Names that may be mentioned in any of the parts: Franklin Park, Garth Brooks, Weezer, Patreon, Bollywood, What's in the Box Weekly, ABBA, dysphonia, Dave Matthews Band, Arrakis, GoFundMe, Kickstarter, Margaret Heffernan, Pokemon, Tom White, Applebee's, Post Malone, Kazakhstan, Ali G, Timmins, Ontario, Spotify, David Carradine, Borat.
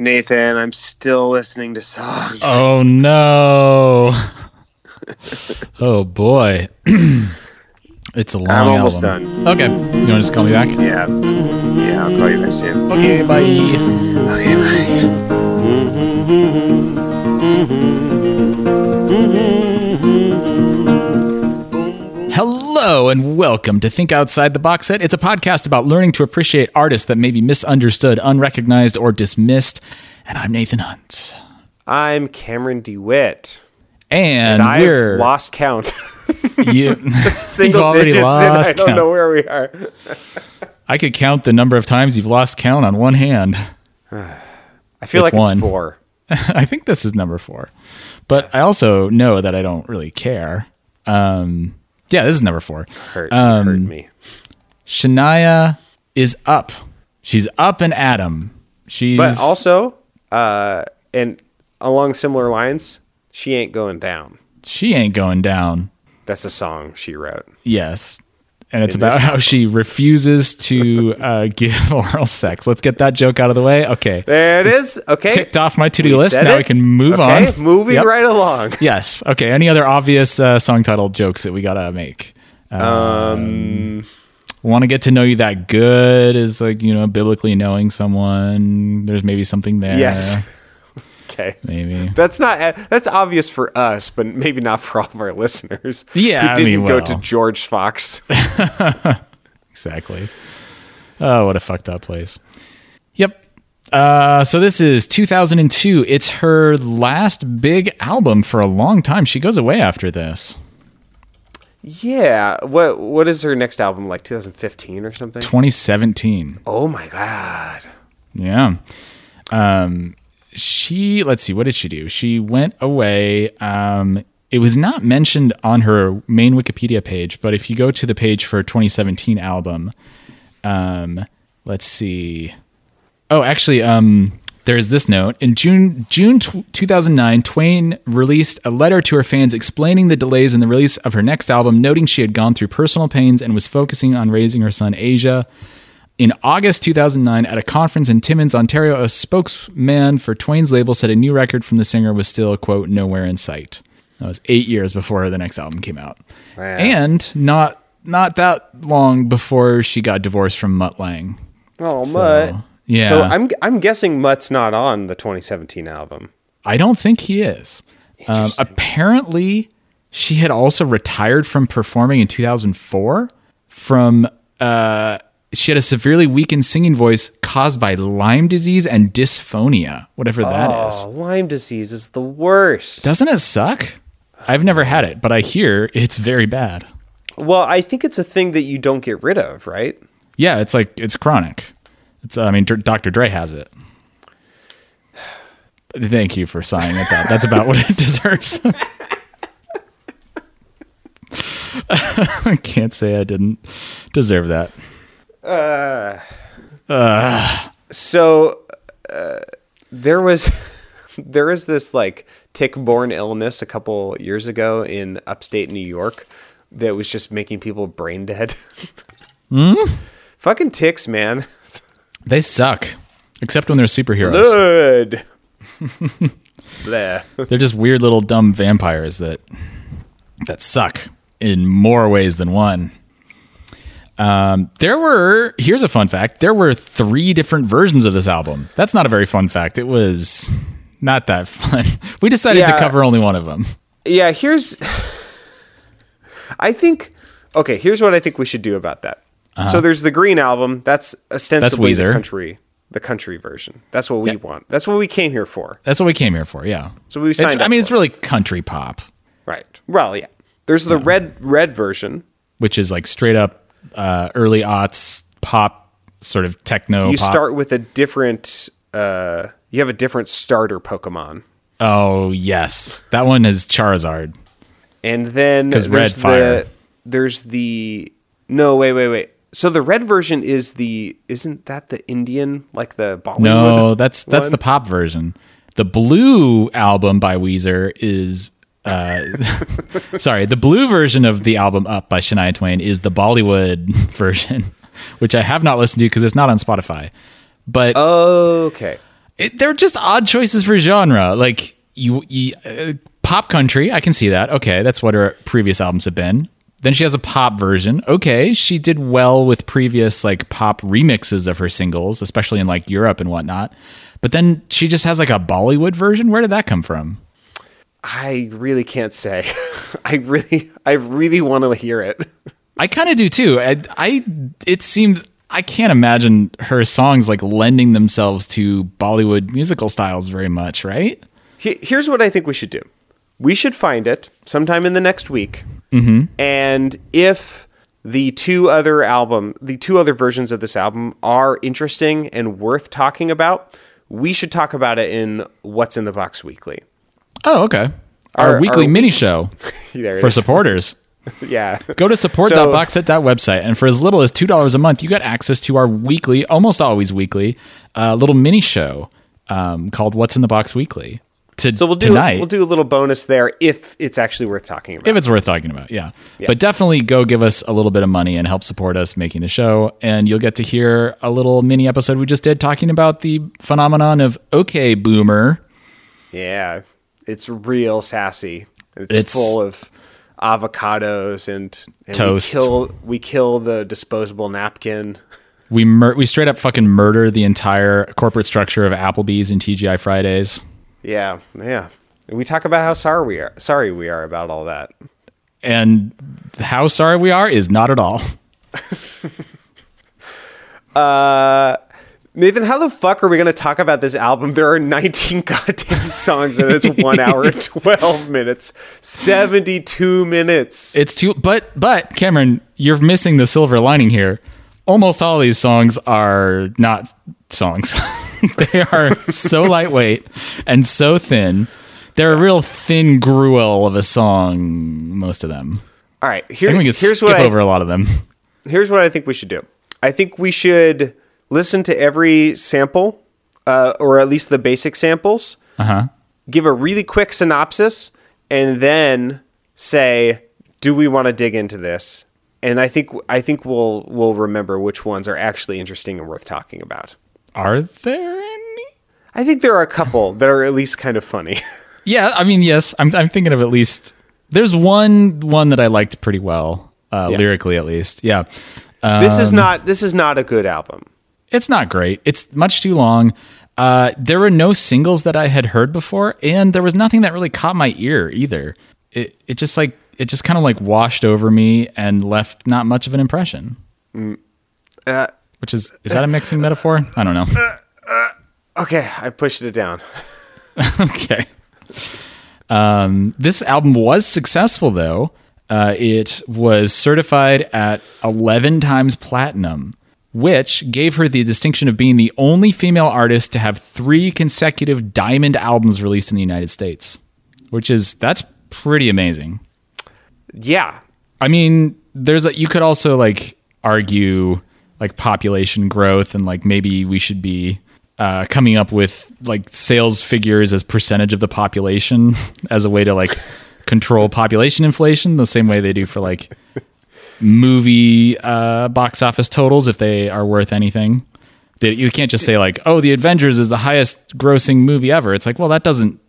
Nathan, I'm still listening to songs. Oh, no. Oh, boy. It's a long album. I'm almost done. Okay. You want to just call me back? Yeah. Yeah, I'll call you back soon. Okay, bye. Okay, bye. Hello, and welcome to Think Outside the Box Set. It's a podcast about learning to appreciate artists that may be misunderstood, unrecognized, or dismissed. And I'm Nathan Hunt. I'm Cameron DeWitt. And I've lost count. Single digits, and I don't know where we are. I could count the number of times you've lost count on one hand. I feel it's like one. It's four. I think this is number four. But I also know that I don't really care. Yeah, this is number four. Hurt me. Shania is up. She's up and at 'em. But also, and along similar lines, she ain't going down. She ain't going down. That's a song she wrote. Yes. And it's about how she refuses to give oral sex. Let's get that joke out of the way. Okay. There it is. Okay. Ticked off my to-do list. Now we can move on. Okay. Moving right along. Yes. Okay. Any other obvious song title jokes that we got to make? Want to get to know you that good is like, you know, biblically knowing someone. There's maybe something there. Yes. Okay. Maybe that's obvious for us, but maybe not for all of our listeners. Yeah, who didn't go to George Fox. Exactly. Oh, what a fucked up place. Yep. So this is 2002. It's her last big album for a long time. She goes away after this. Yeah. What is her next album? Like 2015 or something? 2017. Oh my God. Yeah. She, let's see, what did she do? She went away. It was not mentioned on her main Wikipedia page, but if you go to the page for 2017 album, let's see. Oh, actually, there is this note. In June 2009, Twain released a letter to her fans explaining the delays in the release of her next album, noting she had gone through personal pains and was focusing on raising her son, Asia. In August 2009, at a conference in Timmins, Ontario, a spokesman for Twain's label said a new record from the singer was still, quote, nowhere in sight. That was 8 years before the next album came out. Wow. And not that long before she got divorced from Mutt Lange. Oh, so, Mutt. Yeah. So I'm guessing Mutt's not on the 2017 album. I don't think he is. Apparently, she had also retired from performing in 2004 from... she had a severely weakened singing voice caused by Lyme disease and dysphonia, whatever that is. Oh, Lyme disease is the worst. Doesn't it suck? I've never had it, but I hear it's very bad. Well, I think it's a thing that you don't get rid of, right? Yeah, it's like, it's chronic. Dr. Dre has it. Thank you for sighing at that. That's about what it deserves. I can't say I didn't deserve that. So there was this like tick-borne illness a couple years ago in upstate New York that was just making people brain dead. Fucking ticks, man. They suck, except when they're superheroes. Blood. Bleh. They're just weird little dumb vampires that suck in more ways than one. Here's a fun fact. There were 3 different versions of this album. That's not a very fun fact. It was not that fun. We decided to cover only one of them. Yeah. Here's what I think we should do about that. Uh-huh. So there's the green album. That's ostensibly Weezer. The country version. That's what we want. That's what we came here for. Yeah. So we signed up. It's really country pop. Right. Well, yeah. There's the red version, which is like straight up, early aughts pop, sort of techno. You pop. Start with a different. You have a different starter Pokemon. Oh yes, that one is Charizard. And then there's Red Fire. Wait. So the red version isn't that the Indian, like the Bollywood? No, that's one? The pop version. The blue album by Weezer is. Sorry, the blue version of the album Up by Shania Twain is the Bollywood version, which I have not listened to because it's not on Spotify. But okay, They're just odd choices for genre. Like pop country, I can see that. Okay, that's what her previous albums have been. Then she has a pop version. Okay, she did well with previous like pop remixes of her singles, especially in like Europe and whatnot. But then she just has like a Bollywood version. Where did that come from? I really can't say. I really want to hear it. I kind of do too. I can't imagine her songs like lending themselves to Bollywood musical styles very much, right? Here's what I think we should do. We should find it sometime in the next week. Mm-hmm. And if the two other versions of this album are interesting and worth talking about, we should talk about it in What's in the Box Weekly. Oh, okay. Our weekly mini show for supporters. Yeah. Go to support.boxset.website. And for as little as $2 a month, you get access to our weekly, almost always weekly, little mini show called What's in the Box Weekly. We'll do a little bonus there if it's actually worth talking about. If it's worth talking about, yeah. But definitely go give us a little bit of money and help support us making the show, and you'll get to hear a little mini episode we just did talking about the phenomenon of okay boomer. Yeah, it's real sassy. It's full of avocados and toast. We kill the disposable napkin. We straight up fucking murder the entire corporate structure of Applebee's and TGI Fridays. Yeah. We talk about how sorry we are about all that. And how sorry we are is not at all. Nathan, how the fuck are we going to talk about this album? There are 19 goddamn songs and it's 1 hour and 12 minutes, 72 minutes. It's too, but Cameron, you're missing the silver lining here. Almost all these songs are not songs. They are so lightweight and so thin. They're a real thin gruel of a song, most of them. All right, here's what I skip over a lot of them. Here's what I think we should do. I think we should listen to every sample, or at least the basic samples, give a really quick synopsis, and then say, do we want to dig into this? And I think we'll remember which ones are actually interesting and worth talking about. Are there any? I think there are a couple that are at least kind of funny. Yeah, I mean, yes. I'm thinking of at least... There's one that I liked pretty well, lyrically at least. Yeah. This is not a good album. It's not great. It's much too long. There were no singles that I had heard before, and there was nothing that really caught my ear either. It just kind of like washed over me and left not much of an impression. Which is that a mixing metaphor? I don't know. Okay, I pushed it down. Okay. This album was successful, though. It was certified at 11 times platinum, which gave her the distinction of being the only female artist to have 3 consecutive diamond albums released in the United States, that's pretty amazing. Yeah. I mean, you could also like argue... like population growth and like maybe we should be coming up with like sales figures as percentage of the population as a way to like control population inflation the same way they do for like movie box office totals if they are worth anything. You can't just say like, oh, The Avengers is the highest grossing movie ever. It's like, well, that doesn't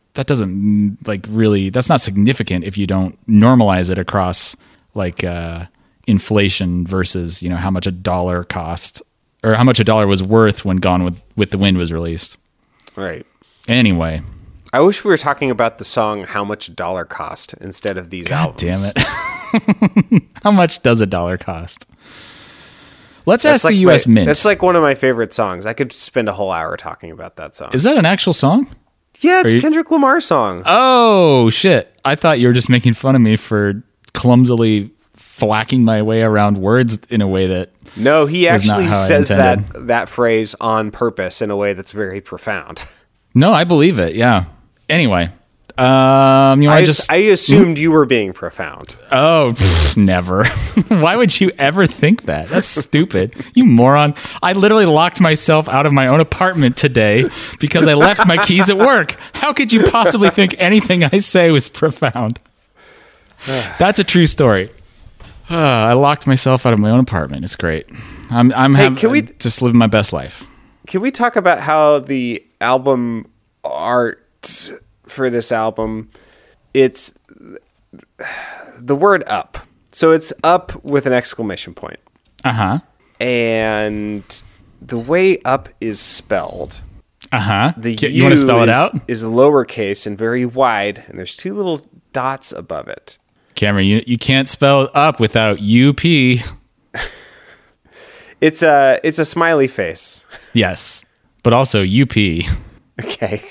like really, that's not significant if you don't normalize it across like inflation versus, you know, how much a dollar cost or how much a dollar was worth when Gone with the Wind was released. Right. Anyway. I wish we were talking about the song How Much a Dollar Cost instead of these albums. Damn it. How much does a dollar cost? Let's ask the US Mint. That's like one of my favorite songs. I could spend a whole hour talking about that song. Is that an actual song? Yeah, it's a Kendrick Lamar song. Oh, shit. I thought you were just making fun of me for clumsily flacking my way around words in a way that no, he actually says that phrase on purpose in a way that's very profound. No, I believe it. Yeah. Anyway, I assumed you were being profound. Oh, never. Why would you ever think that? That's stupid. You moron. I literally locked myself out of my own apartment today because I left my keys at work. How could you possibly think anything I say was profound? That's a true story. I locked myself out of my own apartment. It's great. I'm just living my best life. Can we talk about how the album art for this album, it's the word up. So it's up with an exclamation point. Uh-huh. And the way up is spelled. Uh-huh. The you want to spell it out? Is lowercase and very wide, and there's two little dots above it. Cameron, you can't spell up without U-P. It's a smiley face. Yes, but also U-P. Okay.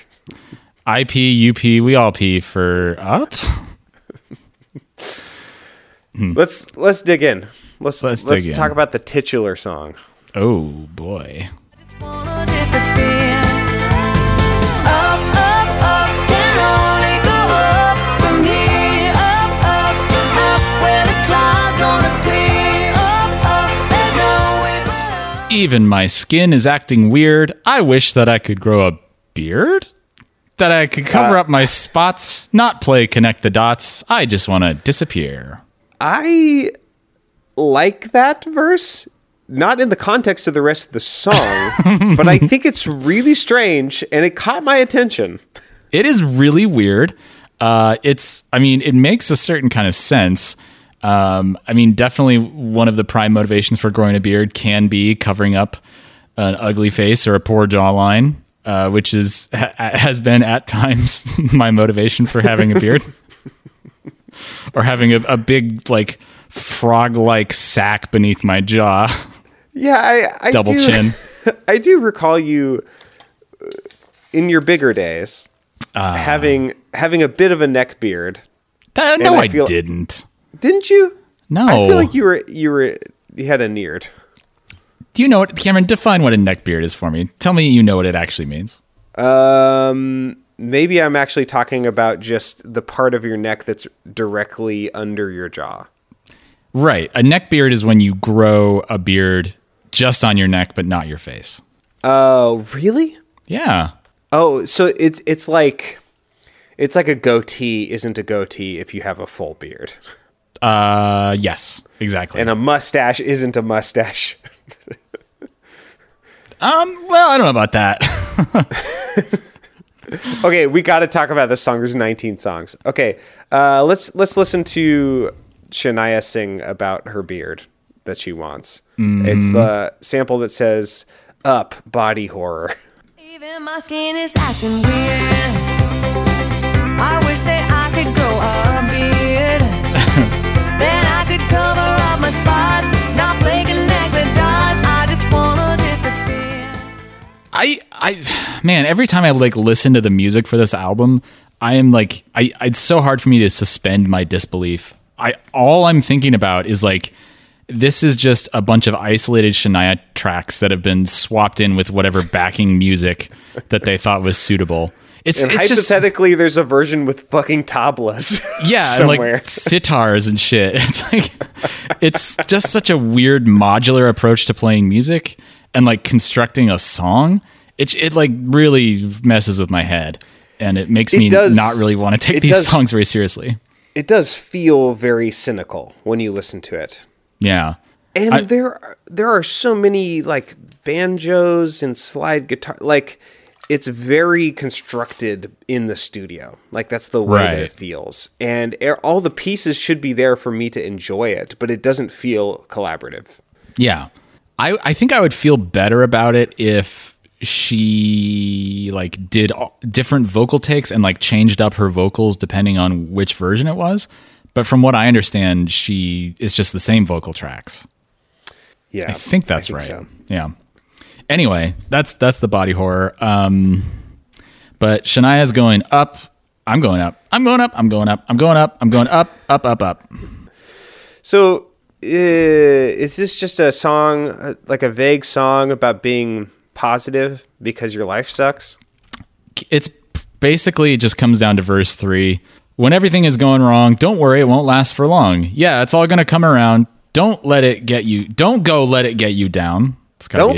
I-P, U-P, we all P for up. Let's dig in. Let's talk about the titular song. Oh, boy. I just wanna disappear. Up, up, up, can only go up from here. Up, up, up, where the clouds gonna clear. Up, up, there's no way but up. Even my skin is acting weird. I wish that I could grow a beard. That I could cover up my spots. Not play Connect the Dots. I just wanna disappear. I like that verse, not in the context of the rest of the song, but I think it's really strange, and it caught my attention. It is really weird. It makes a certain kind of sense. Definitely one of the prime motivations for growing a beard can be covering up an ugly face or a poor jawline, which has been at times my motivation for having a beard. Or having a big, like, frog-like sack beneath my jaw. Yeah, I double do, chin. I do recall you in your bigger days having a bit of a neck beard. I didn't. Didn't you? No. I feel like you had a neared. Do you know what, Cameron? Define what a neck beard is for me. Tell me you know what it actually means. Maybe I'm actually talking about just the part of your neck that's directly under your jaw. Right. A neck beard is when you grow a beard just on your neck, but not your face. Oh, really? Yeah. Oh, so it's like a goatee isn't a goatee if you have a full beard. Yes, exactly. And a mustache isn't a mustache. Well, I don't know about that. Okay, we got to talk about this song. There's 19 songs. Okay, let's listen to Shania sing about her beard that she wants. Mm. It's the sample that says, "Up, body horror." Even my skin is acting weird. I wish that I could grow a beard. Then I could cover up my spots. Not play Connect the Dots. I just wanna disappear. Man, every time I like listen to the music for this album, I am like, it's so hard for me to suspend my disbelief. All I'm thinking about is like, this is just a bunch of isolated Shania tracks that have been swapped in with whatever backing music that they thought was suitable. It's hypothetically, there's a version with fucking tablas. Yeah, somewhere. And like sitars and shit. It's like, it's just such a weird modular approach to playing music and like constructing a song. It like really messes with my head, and it makes me not really want to take these songs very seriously. It does feel very cynical when you listen to it. Yeah. And there are so many like banjos and slide guitar. Like it's very constructed in the studio. Like that's the way that it feels. And all the pieces should be there for me to enjoy it, but it doesn't feel collaborative. Yeah. I think I would feel better about it if she like did different vocal takes and like changed up her vocals depending on which version it was. But from what I understand, it's just the same vocal tracks. Yeah. I think that's right. So. Yeah. Anyway, that's the body horror. But Shania's going up. I'm going up. I'm going up. I'm going up. I'm going up. I'm going up, up, up, up. So is this just a song, like a vague song about being positive because your life sucks? It's basically, it just comes down to verse 3. When everything is going wrong, don't worry, it won't last for long. Yeah, it's all going to come around. Don't let it get you. Don't go, let it get you down. Let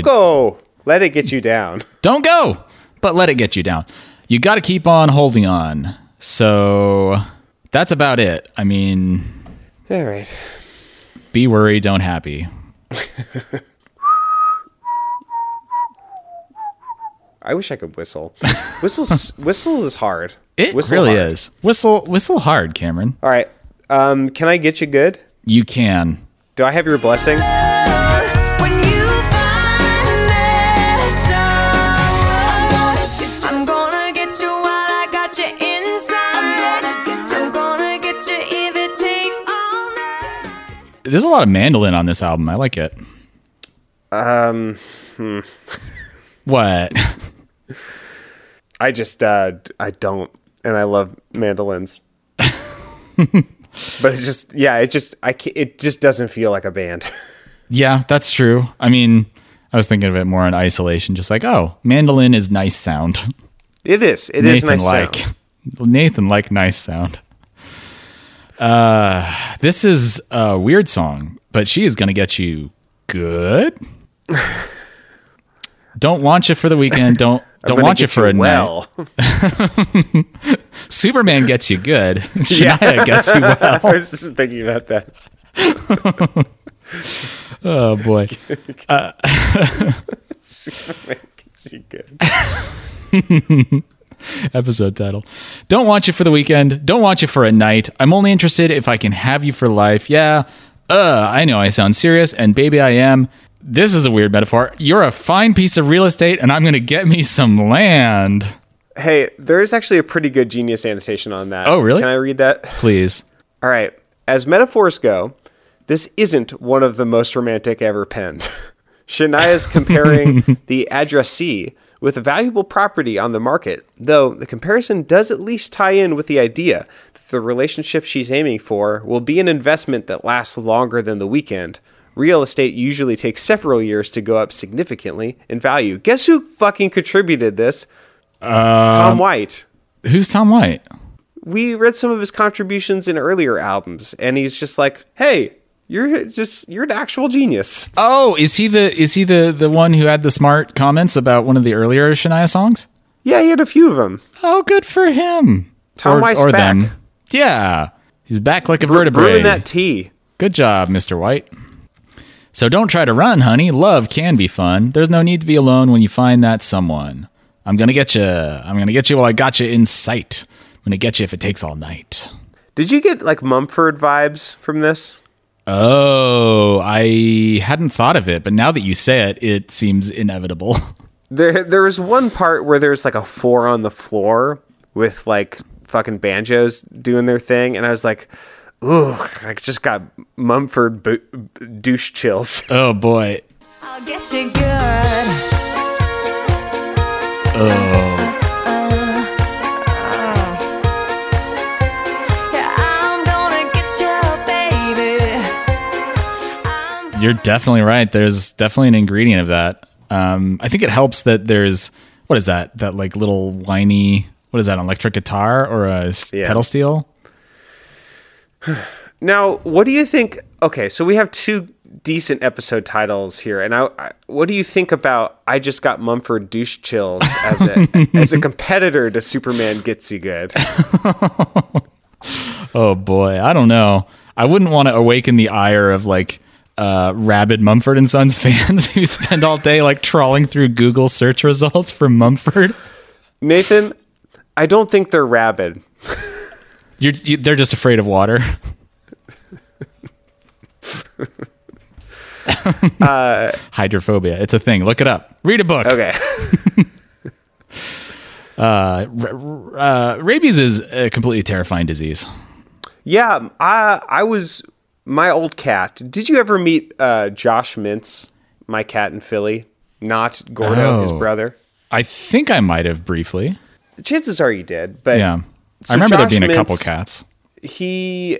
it get you down. Don't go, but let it get you down. You got to keep on holding on. So that's about it. I mean, all right. Be worried, don't happy. I wish I could whistle. Whistle is hard. It whistle really hard. Is. Whistle hard, Cameron. All right. Can I get you good? You can. Do I have your blessing? There's a lot of mandolin on this album. I like it. What? I just, I don't, and I love mandolins. But it's just, yeah, it just doesn't feel like a band. Yeah, that's true. I mean, I was thinking of it more in isolation, just like, oh, mandolin is nice sound. It is. It Nathan is nice like. Sound. Nathan like nice sound. This is a weird song, but she is going to get you good. Don't want you for the weekend. Don't want you for a well. Night. Superman gets you good. Shania gets you well. I was just thinking about that. Oh boy. Superman gets you good. Episode title. Don't want you for the weekend. Don't want you for a night. I'm only interested if I can have you for life. Yeah. I know I sound serious, and baby, I am. This is a weird metaphor. You're a fine piece of real estate, and I'm going to get me some land. Hey, there is actually a pretty good Genius annotation on that. Oh, really? Can I read that? Please. All right. As metaphors go, this isn't one of the most romantic ever penned. Shania's comparing the addressee with a valuable property on the market, though the comparison does at least tie in with the idea that the relationship she's aiming for will be an investment that lasts longer than the weekend. Real estate usually takes several years to go up significantly in value. Guess who fucking contributed this? Tom White. Who's Tom White? We read some of his contributions in earlier albums, and he's just like, hey, you're an actual genius. Oh, is he the one who had the smart comments about one of the earlier Shania songs? Yeah, he had a few of them. Oh, good for him. Tom White's or back. Them. Yeah. He's back like a vertebrae. Brewing that tea. Good job, Mr. White. So don't try to run, honey. Love can be fun. There's no need to be alone when you find that someone. I'm going to get you. I'm going to get you while I got you in sight. I'm going to get you if it takes all night. Did you get like Mumford vibes from this? Oh, I hadn't thought of it, but now that you say it, it seems inevitable. There was one part where there's like a four on the floor with like fucking banjos doing their thing, and I was like, ooh, I just got Mumford douche chills. Oh boy. I'll get you good. Oh. You're definitely right. There's definitely an ingredient of that. I think it helps that there's, what is that? That like little whiny, what is that, an electric guitar or a pedal steel? Now, what do you think? Okay, so we have two decent episode titles here. And what do you think about I Just Got Mumford Douche Chills as as a competitor to Superman Gets You Good? Oh, boy. I don't know. I wouldn't want to awaken the ire of like, rabid Mumford and Sons fans who spend all day like trawling through Google search results for Mumford. Nathan, I don't think they're rabid. They're just afraid of water. Hydrophobia. It's a thing. Look it up. Read a book. Okay. Rabies is a completely terrifying disease. Yeah. I was... My old cat. Did you ever meet Josh Mintz, my cat in Philly? Not Gordo, his brother. I think I might have briefly. Chances are you did, but yeah, so I remember Josh there being Mintz, a couple cats. He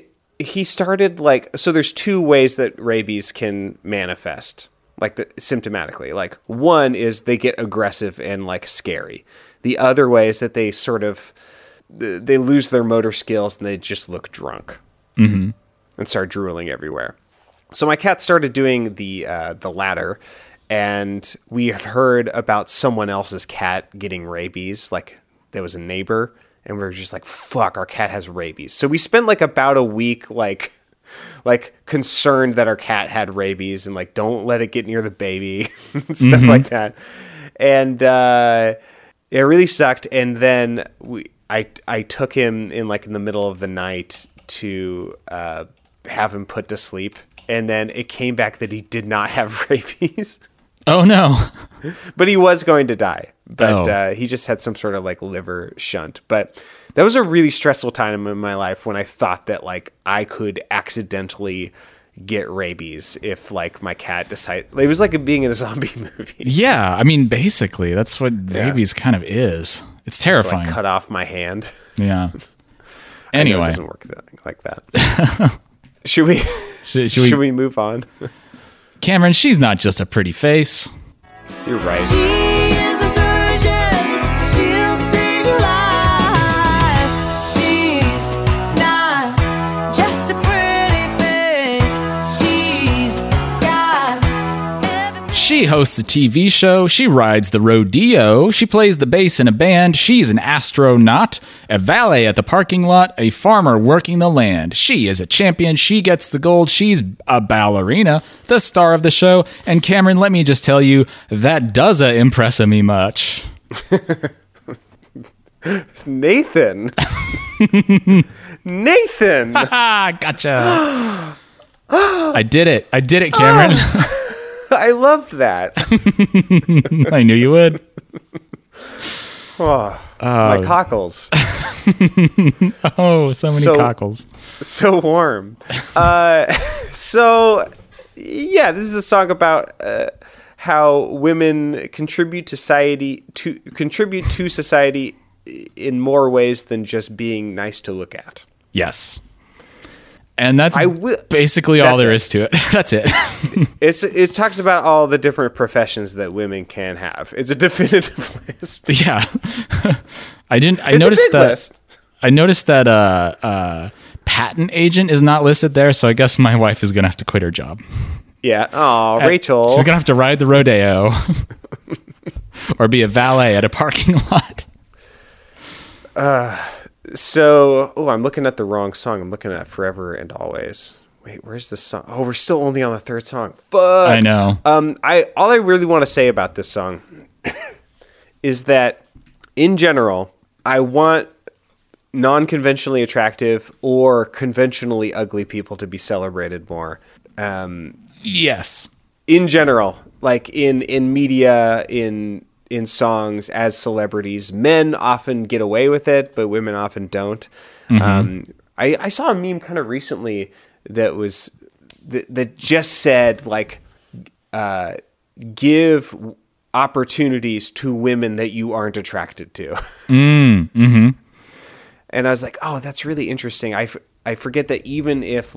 started like so. There's two ways that rabies can manifest, like symptomatically. Like one is they get aggressive and like scary. The other way is that they sort of they lose their motor skills and they just look drunk. Mm-hmm. And start drooling everywhere. So my cat started doing the latter, and we had heard about someone else's cat getting rabies. Like there was a neighbor, and we were just like, "Fuck, our cat has rabies." So we spent like about a week, like concerned that our cat had rabies, and like don't let it get near the baby, and stuff like that. And It really sucked. And then I took him in the middle of the night to have him put to sleep. And then it came back that he did not have rabies. Oh, no. But he was going to die. But he just had some sort of liver shunt. But that was a really stressful time in my life when I thought that I could accidentally get rabies if my cat decided. It was like being in a zombie movie. Yeah. I mean, basically, that's what rabies kind of is. It's terrifying. Cut off my hand. Yeah. Anyway. I know it doesn't work like that. Should we move on? Cameron, she's not just a pretty face. You're right. She is a surgeon. She'll save your life. She's not just a pretty face. She's got everything. She hosts a TV show. She rides the rodeo. She plays the bass in a band. She's an astronaut, a valet at the parking lot, a farmer working the land. She is a champion. She gets the gold. She's a ballerina, the star of the show. And Cameron, let me just tell you, that doesn't impress me much. Nathan. Gotcha. I did it, Cameron. I loved that. I knew you would. Oh, my cockles. So many cockles. So warm. This is a song about how women contribute to society in more ways than just being nice to look at. Yes. And that's basically all there is to it. That's it. It talks about all the different professions that women can have. It's a definitive list. Yeah. I noticed that patent agent is not listed there, so I guess my wife is going to have to quit her job. Yeah. Oh, Rachel. She's going to have to ride the rodeo or be a valet at a parking lot. I'm looking at the wrong song. I'm looking at Forever and Always. Wait, where's this song? Oh, we're still only on the third song. Fuck. I know. All I really want to say about this song is that, in general, I want non-conventionally attractive or conventionally ugly people to be celebrated more. Yes. In general, in media, in songs, as celebrities, men often get away with it, but women often don't. Mm-hmm. I saw a meme kind of recently that just said give opportunities to women that you aren't attracted to. Mm-hmm. And I was like, oh, that's really interesting. I forget that even if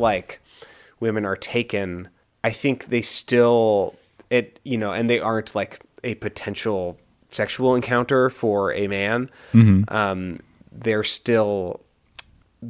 women are taken, I think they still and they aren't a potential sexual encounter for a man, mm-hmm.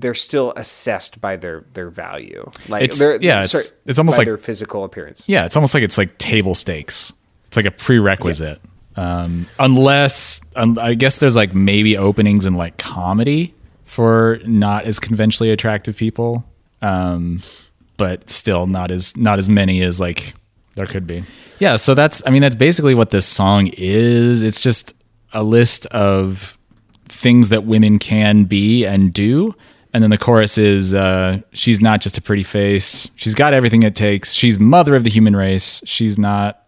They're still assessed by their value. It's almost their physical appearance. Yeah. It's almost it's table stakes. It's a prerequisite. Yes. Unless I guess there's maybe openings in comedy for not as conventionally attractive people. But still not as many as there could be. Yeah. So that's basically what this song is. It's just a list of things that women can be and do. And then the chorus is, she's not just a pretty face. She's got everything it takes. She's mother of the human race. She's not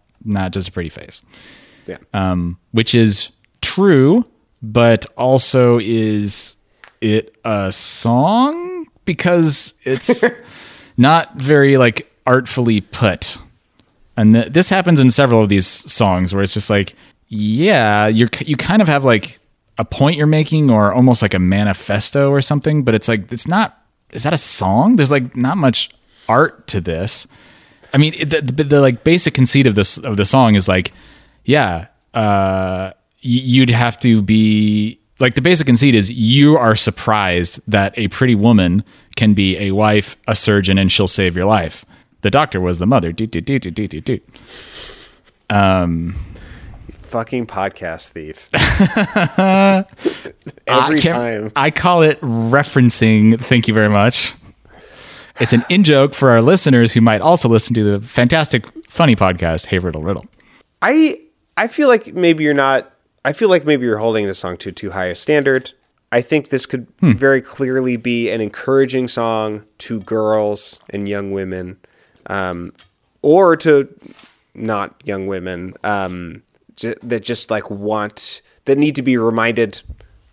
just a pretty face. Yeah. Which is true, but also is it a song? Because it's not very artfully put. And this happens in several of these songs where it's just you kind of have a point you're making or almost a manifesto or something, but it's it's not, is that a song? There's not much art to this. I mean, the basic conceit of the song is you'd have to be the basic conceit is you are surprised that a pretty woman can be a wife, a surgeon, and she'll save your life. The doctor was the mother. Fucking podcast thief. Every time. I call it referencing. Thank you very much. It's an in-joke for our listeners who might also listen to the fantastic, funny podcast, Hey Riddle Riddle. I feel like maybe you're not... I feel like maybe you're holding this song to too high a standard. I think this could very clearly be an encouraging song to girls and young women, or to not young women, that just like that need to be reminded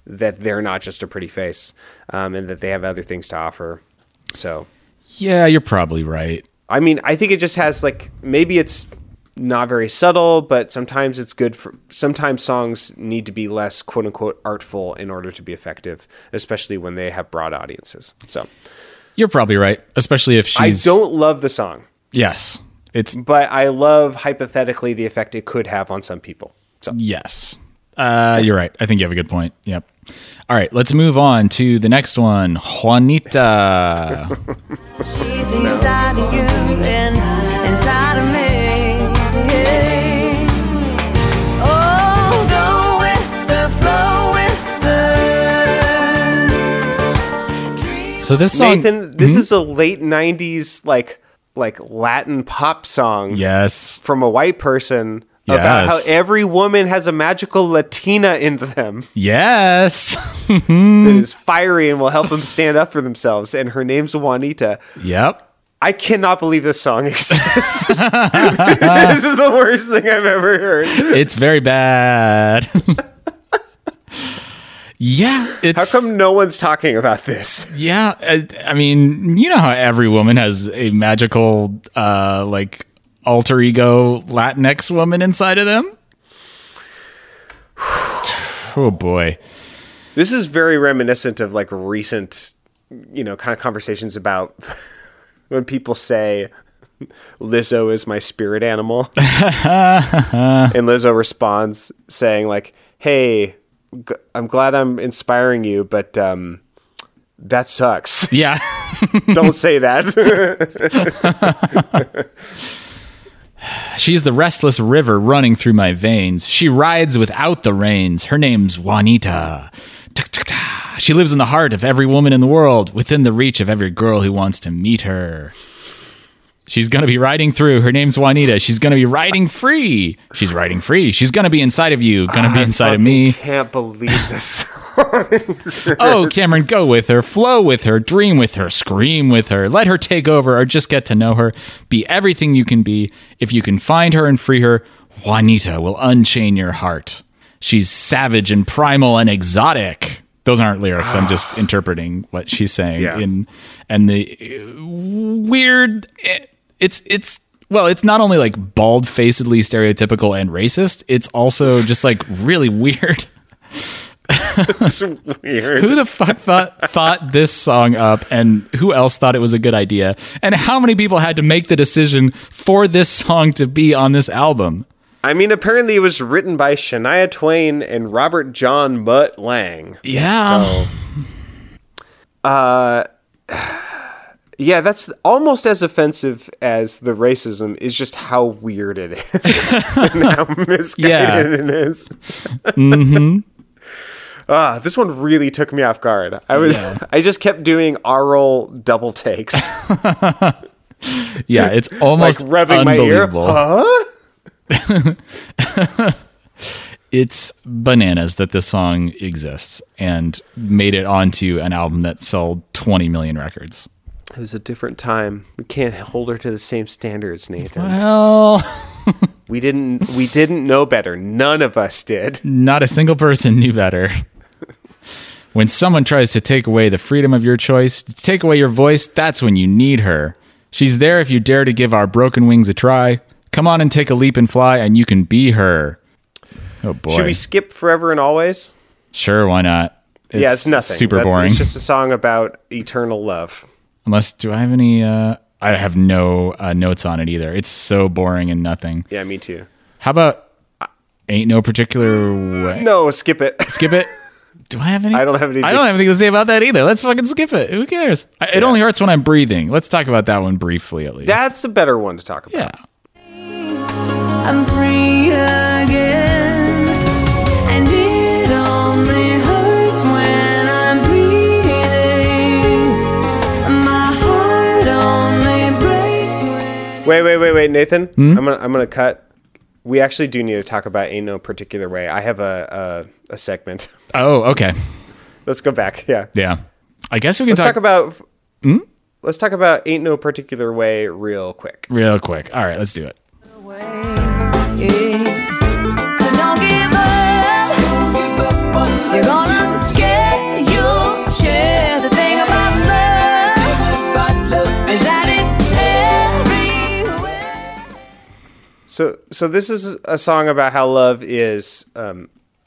that they're not just a pretty face, and that they have other things to offer. So yeah, you're probably right. I mean, I think it just has like, maybe it's not very subtle, but sometimes it's good for, sometimes songs need to be less quote unquote artful in order to be effective, especially when they have broad audiences. So you're probably right. Especially if I don't love the song. Yes. But I love hypothetically the effect it could have on some people. So yes. You're right. I think you have a good point. Yep. All right, let's move on to the next one. Juanita. She's inside of you and inside of me. Oh, go with the flow with the dream. So this song, Nathan, this is a late 90s like Latin pop song. Yes. From a white person. Yes. About how every woman has a magical Latina in them. Yes. That is fiery and will help them stand up for themselves. And her name's Juanita. Yep. I cannot believe this song exists. This is the worst thing I've ever heard. It's very bad. Yeah. How come no one's talking about this? Yeah. I mean, you know how every woman has a magical, alter ego Latinx woman inside of them. Oh boy. This is very reminiscent of like recent, kind of conversations about when people say Lizzo is my spirit animal. And Lizzo responds saying like, hey, I'm glad I'm inspiring you, but, that sucks. Yeah. Don't say that. She's the restless river running through my veins. She rides without the reins. Her name's Juanita. She lives in the heart of every woman in the world, within the reach of every girl who wants to meet her. She's going to be riding through. Her name's Juanita. She's going to be riding free. She's riding free. She's going to be inside of you. Going to be inside of me. I can't believe this. Oh, Cameron, go with her. Flow with her. Dream with her. Scream with her. Let her take over or just get to know her. Be everything you can be. If you can find her and free her, Juanita will unchain your heart. She's savage and primal and exotic. Those aren't lyrics. I'm just interpreting what she's saying. Yeah. And the weird... It's not only like bald-facedly stereotypical and racist, it's also just like really weird. It's weird. Who the fuck thought this song up, and who else thought it was a good idea? And how many people had to make the decision for this song to be on this album? I mean, apparently it was written by Shania Twain and Robert John Mutt Lange. Yeah. So, yeah, that's almost as offensive as the racism is just how weird it is and how misguided it is. Mm-hmm. This one really took me off guard. I just kept doing aural double takes. Yeah, it's almost like rubbing my ear. Huh? It's bananas that this song exists and made it onto an album that sold 20 million records. It was a different time. We can't hold her to the same standards, Nathan. Well, we didn't know better. None of us did. Not a single person knew better. When someone tries to take away the freedom of your choice, to take away your voice, that's when you need her. She's there if you dare to give our broken wings a try. Come on and take a leap and fly, and you can be her. Oh boy. Should we skip Forever and Always? Sure, why not? It's nothing. Super boring. It's just a song about eternal love. Unless, do I have any, I have no notes on it either. It's so boring and nothing. Yeah, me too. How about Ain't No Particular Way? No, skip it. Skip it? Do I have any? I don't have anything. I don't have anything to say about that either. Let's fucking skip it. Who cares? It only hurts when I'm breathing. Let's talk about that one briefly at least. That's a better one to talk about. Yeah. I'm free again, and it only hurts when I'm breathing. My heart only breaks when... Wait, Nathan. I'm gonna cut. We actually do need to talk about Ain't No Particular Way. I have a segment. Oh, okay. Let's go back. Yeah. Yeah. I guess we can Let's talk about... Hmm? Let's talk about Ain't No Particular Way real quick. Real quick. All right, let's do it. You're gonna get your share. The thing about love is that it's everywhere. So this is a song about how love is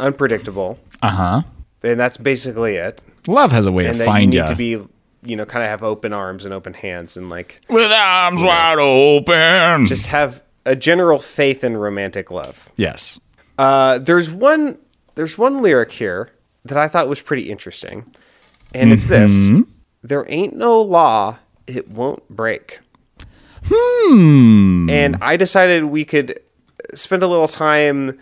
unpredictable. Uh huh. And that's basically it. Love has a way to find you. And that you need to be, you know, kind of have open arms and open hands and like with arms wide open. Just have a general faith in romantic love. Yes. There's one lyric here that I thought was pretty interesting, and it's this. There ain't no law it won't break. And I decided we could spend a little time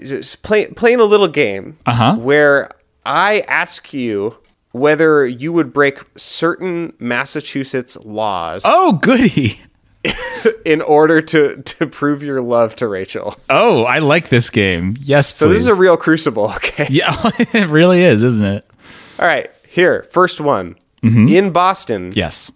just playing a little game where I ask you whether you would break certain Massachusetts laws. Oh, goody. In order to prove your love to Rachel. Oh, I like this game. Yes, please. So this is a real crucible, okay? Yeah, it really is, isn't it? All right, here, first one. Mm-hmm. In Boston, yes,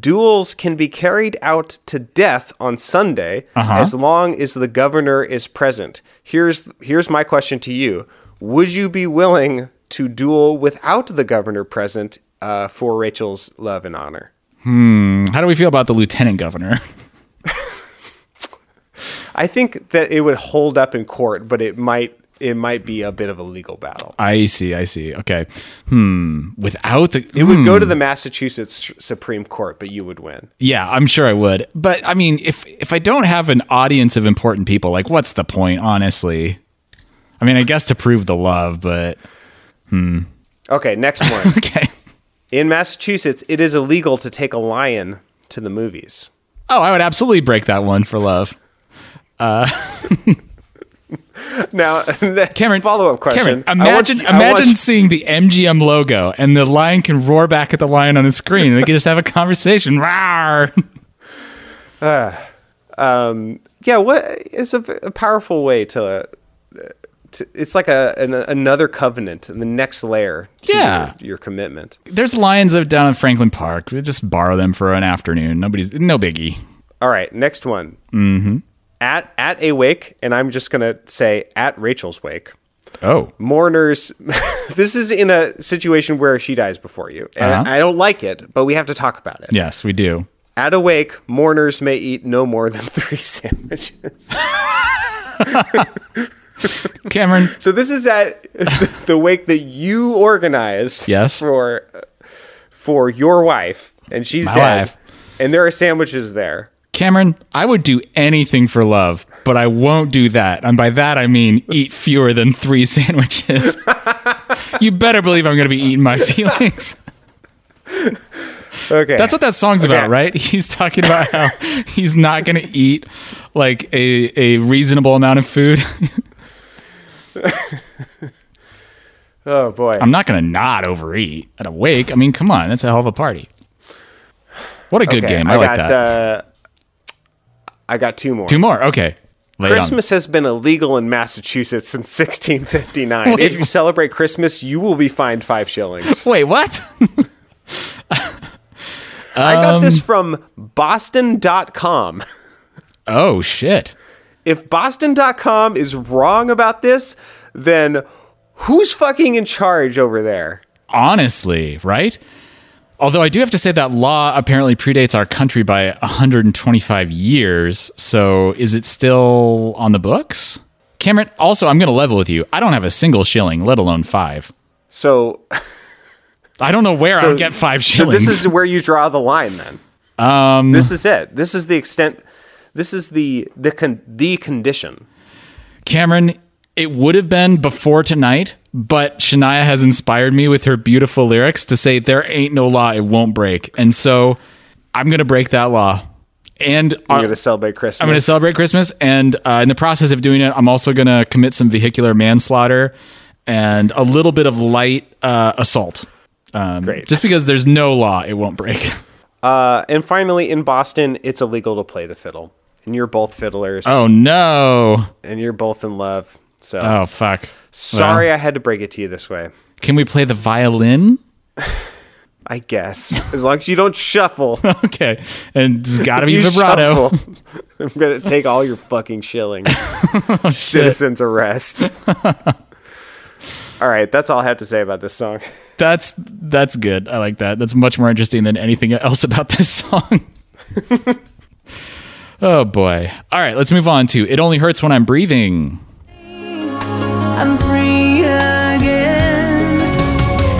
duels can be carried out to death on Sunday as long as the governor is present. Here's my question to you. Would you be willing to duel without the governor present for Rachel's love and honor? How do we feel about the lieutenant governor? I think that it would hold up in court, but it might be a bit of a legal battle. I see. Okay. It would go to the Massachusetts Supreme Court, but you would win. Yeah, I'm sure I would. But I mean, if I don't have an audience of important people, like what's the point, honestly? I mean, I guess to prove the love, but Okay, next one. Okay. In Massachusetts, it is illegal to take a lion to the movies. Oh, I would absolutely break that one for love. Now, Cameron, follow-up question. Cameron, imagine seeing the MGM logo and the lion can roar back at the lion on the screen. They can just have a conversation. Rawr! Yeah, it's a powerful way to it's like another covenant, the next layer to your commitment. There's lions down in Franklin Park. We just borrow them for an afternoon. No biggie. All right, next one. Mm-hmm. At a wake, and I'm just going to say at Rachel's wake. Oh. Mourners, this is in a situation where she dies before you. And I don't like it, but we have to talk about it. Yes, we do. At a wake, mourners may eat no more than 3 sandwiches. Cameron. So this is at the wake that you organized for your wife, and she's dead. And there are sandwiches there. Cameron, I would do anything for love, but I won't do that. And by that, I mean eat fewer than 3 sandwiches. You better believe I'm going to be eating my feelings. Okay. That's what that song's about, right? He's talking about how he's not going to eat like a reasonable amount of food. Oh, boy. I'm not going to not overeat at a wake. I mean, come on. That's a hell of a party. What a good game. I like that. I got 2 more. 2 more. Okay. Christmas has been illegal in Massachusetts since 1659. Wait. If you celebrate Christmas, you will be fined 5 shillings. Wait, what? I got this from Boston.com. Oh, shit. If Boston.com is wrong about this, then who's fucking in charge over there? Honestly, right? Although I do have to say that law apparently predates our country by 125 years. So is it still on the books? Cameron, also, I'm going to level with you. I don't have a single shilling, let alone 5. So I don't know where I would get 5 shillings. So this is where you draw the line then. This is it. This is the extent. This is the condition. Cameron, it would have been before tonight, but Shania has inspired me with her beautiful lyrics to say there ain't no law it won't break. And so I'm going to break that law. And I'm going to celebrate Christmas. I'm going to celebrate Christmas. And in the process of doing it, I'm also going to commit some vehicular manslaughter and a little bit of light assault. Great. Just because there's no law it won't break. And finally, in Boston, it's illegal to play the fiddle. and you're both fiddlers. Oh no! And you're both in love. So oh fuck. Sorry, well, I had to break it to you this way. Can we play the violin? I guess, as long as you don't shuffle. Okay, and it's got to be vibrato. Shuffle, I'm gonna take all your fucking shillings. Oh, citizen's arrest. All right, that's all I have to say about this song. That's good. I like that. That's much more interesting than anything else about this song. Oh boy. All right, let's move on to It Only Hurts When I'm Breathing. I'm free again,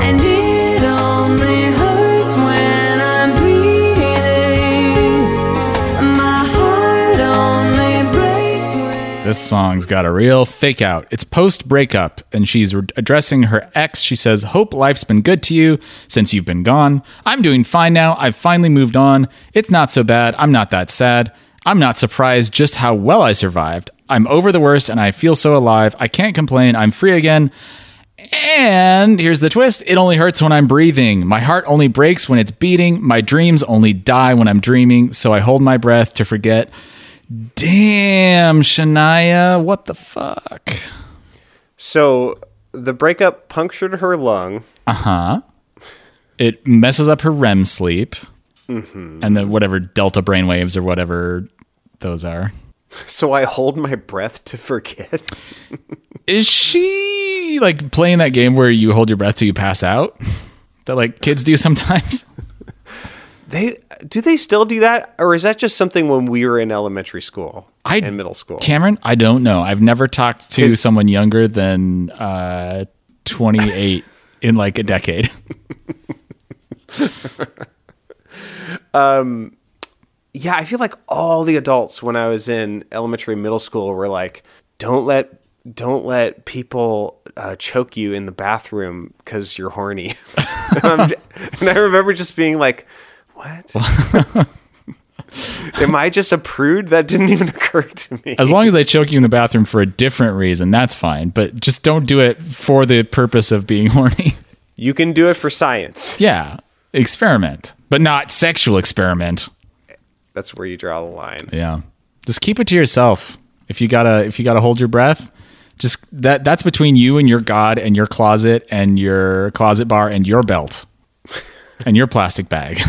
and it only hurts when I'm breathing. My heart only breaks when... This song's got a real fake out. It's post-breakup, and she's addressing her ex. She says, "Hope life's been good to you since you've been gone. I'm doing fine now. I've finally moved on. It's not so bad. I'm not that sad. I'm not surprised just how well I survived. I'm over the worst and I feel so alive. I can't complain. I'm free again. And here's the twist. It only hurts when I'm breathing. My heart only breaks when it's beating. My dreams only die when I'm dreaming. So I hold my breath to forget." Damn, Shania. What the fuck? So the breakup punctured her lung. Uh-huh. It messes up her REM sleep. Mm-hmm. And then whatever delta brainwaves or whatever those are. So I hold my breath to forget. Is she like playing that game where you hold your breath till you pass out? That like kids do sometimes. Do they still do that, or is that just something when we were in elementary school and middle school? Cameron, I don't know. I've never talked to someone younger than 28 in like a decade. Yeah, I feel like all the adults when I was in elementary, middle school were like, don't let people choke you in the bathroom because you're horny. And I remember just being like, what? Am I just a prude? That didn't even occur to me. As long as they choke you in the bathroom for a different reason, that's fine. But just don't do it for the purpose of being horny. You can do it for science. Yeah, experiment, but not sexual experiment. That's where you draw the line. Yeah. Just keep it to yourself. If you gotta hold your breath, just that's between you and your God and your closet bar and your belt and your plastic bag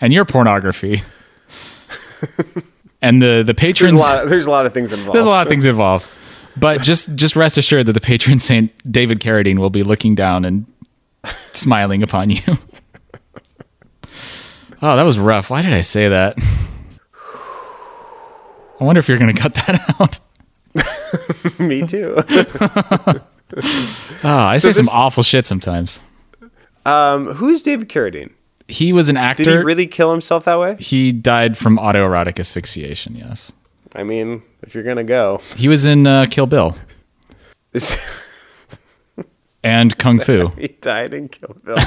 and your pornography. And the patrons. There's a lot of things involved. But just rest assured that the patron saint David Carradine will be looking down and smiling upon you. Oh, that was rough. Why did I say that? I wonder if you're going to cut that out. Me too. I say some awful shit sometimes. Who is David Carradine? He was an actor. Did he really kill himself that way? He died from autoerotic asphyxiation, yes. I mean, if you're going to go. He was in Kill Bill. And Kung Fu. He died in Kill Bill.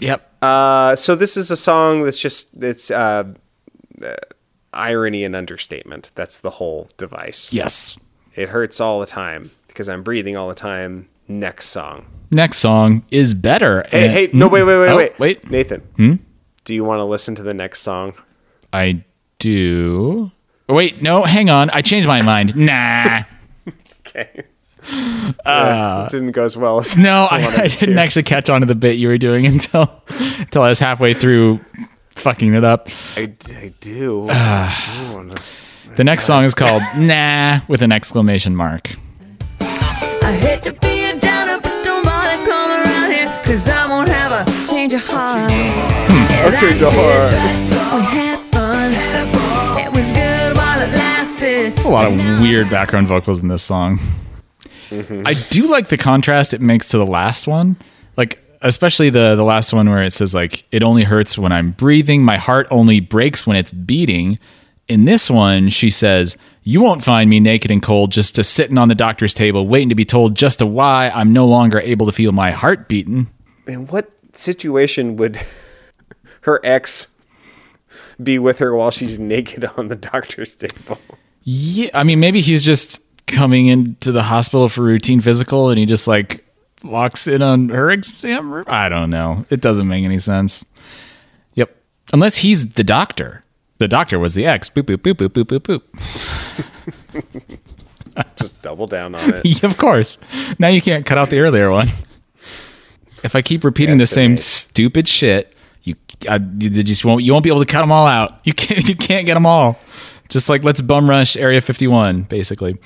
Yep. So this is a song that's just, it's irony and understatement. That's the whole device. Yes. It hurts all the time because I'm breathing all the time. Next song. Next song is better. Hey, no, wait. Nathan, do you want to listen to the next song? I do. Wait, no, hang on. I changed my mind. Nah. Okay. It didn't go as well as I didn't actually catch on to the bit you were doing until I was halfway through fucking it up. The next song is called Nah with an exclamation mark. I hate to be a downer, but don't bother coming around here because I won't have a change of heart. A change of heart. We had fun. It was good while it lasted. That's a lot of weird background vocals in this song. Mm-hmm. I do like the contrast it makes to the last one, like especially the last one where it says like it only hurts when I'm breathing, my heart only breaks when it's beating. In this one, she says, "You won't find me naked and cold, just a sitting on the doctor's table, waiting to be told just to why I'm no longer able to feel my heart beating." In what situation would her ex be with her while she's naked on the doctor's table? Yeah, I mean, maybe he's just coming into the hospital for routine physical and he just like walks in on her exam room. I don't know. It doesn't make any sense. Yep. Unless he's the doctor. The doctor was the ex. Boop, boop, boop, boop, boop, boop, boop. Just double down on it. Yeah, of course. Now you can't cut out the earlier one. If I keep repeating the same stupid shit, you won't be able to cut them all out. You can't get them all. Just like let's bum rush Area 51, basically.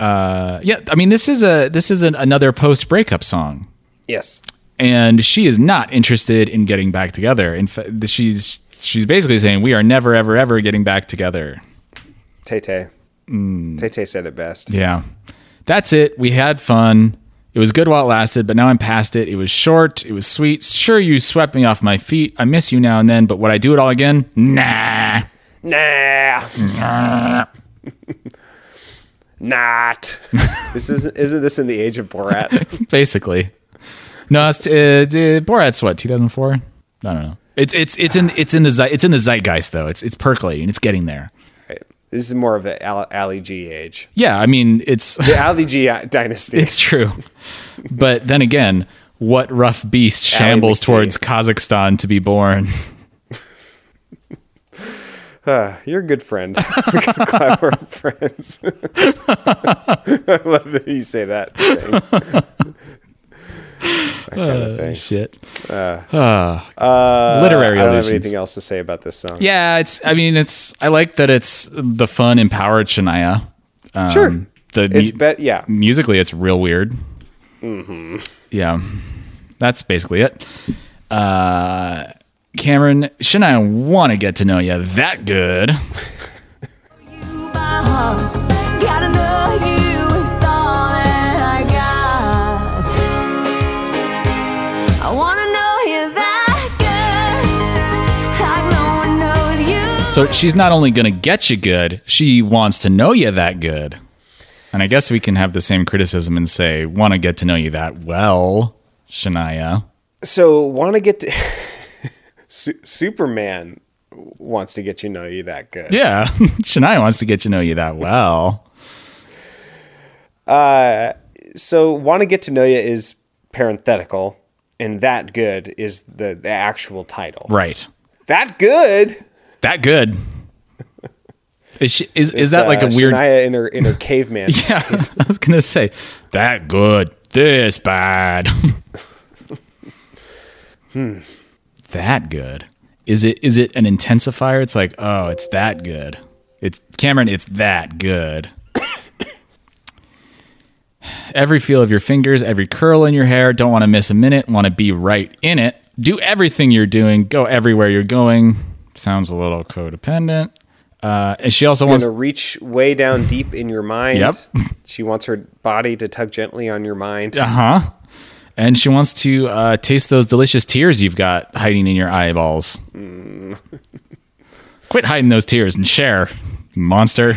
Yeah, I mean this is another post breakup song. Yes. And she is not interested in getting back together. In fact, she's basically saying we are never ever ever getting back together. Tay-Tay. Tay-Tay said it best. Yeah. That's it. We had fun. It was good while it lasted, but now I'm past it. It was short. It was sweet. Sure, you swept me off my feet. I miss you now and then, but would I do it all again? Nah. Not. This isn't this in the age of Borat? Basically. No, it's, Borat's what, 2004? I don't know. It's in the zeitgeist though. It's percolating. It's getting there. This is more of the Ali G age. Yeah, I mean, it's... the Ali G dynasty. It's true. But then again, what rough beast shambles towards Kazakhstan to be born? You're a good friend. I'm glad we're friends. I love that you say that thing. That kind of thing. Shit. Literary. I don't have anything else to say about this song. Yeah, I like that it's the fun, empowered Shania. Sure. Musically, it's real weird. Mm-hmm. Yeah, that's basically it. Cameron, Shania want to get to know you that good. Gotta know you. So she's not only going to get you good, she wants to know you that good. And I guess we can have the same criticism and say, want to get to know you that well, Shania. So Superman wants to get to know you that good. Yeah. Shania wants to get to know you that well. So want to get to know you is parenthetical, and that good is the actual title. Right. That good... that good. Is that like a weird Shania in her caveman? Yeah, I was gonna say that good, this bad. That good. Is it an intensifier? It's like, oh, it's that good. It's Cameron. It's that good. Every feel of your fingers, every curl in your hair. Don't want to miss a minute. Want to be right in it. Do everything you're doing. Go everywhere you're going. Sounds a little codependent. And she also wants to reach way down deep in your mind. Yep. She wants her body to tug gently on your mind. Uh-huh. And she wants to taste those delicious tears you've got hiding in your eyeballs. Quit hiding those tears and share, monster.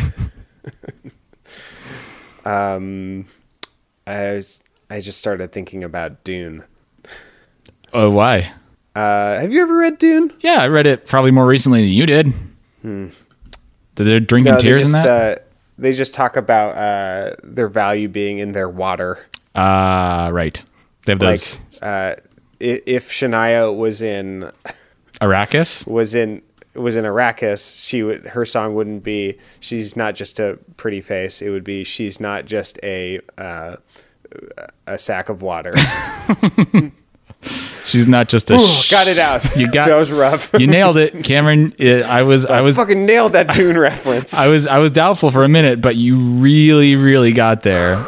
I just started thinking about Dune. Oh, why? Have you ever read Dune? Yeah, I read it probably more recently than you did. Did they drinking tears in that? They just talk about their value being in their water. Right. They have those. If Shania was in Arrakis, was in Arrakis, her song wouldn't be "She's not just a pretty face." It would be "She's not just a sack of water." She's not just a... got it out. That was rough. You nailed it, Cameron. I fucking nailed that Dune reference. I was doubtful for a minute, but you really, really got there.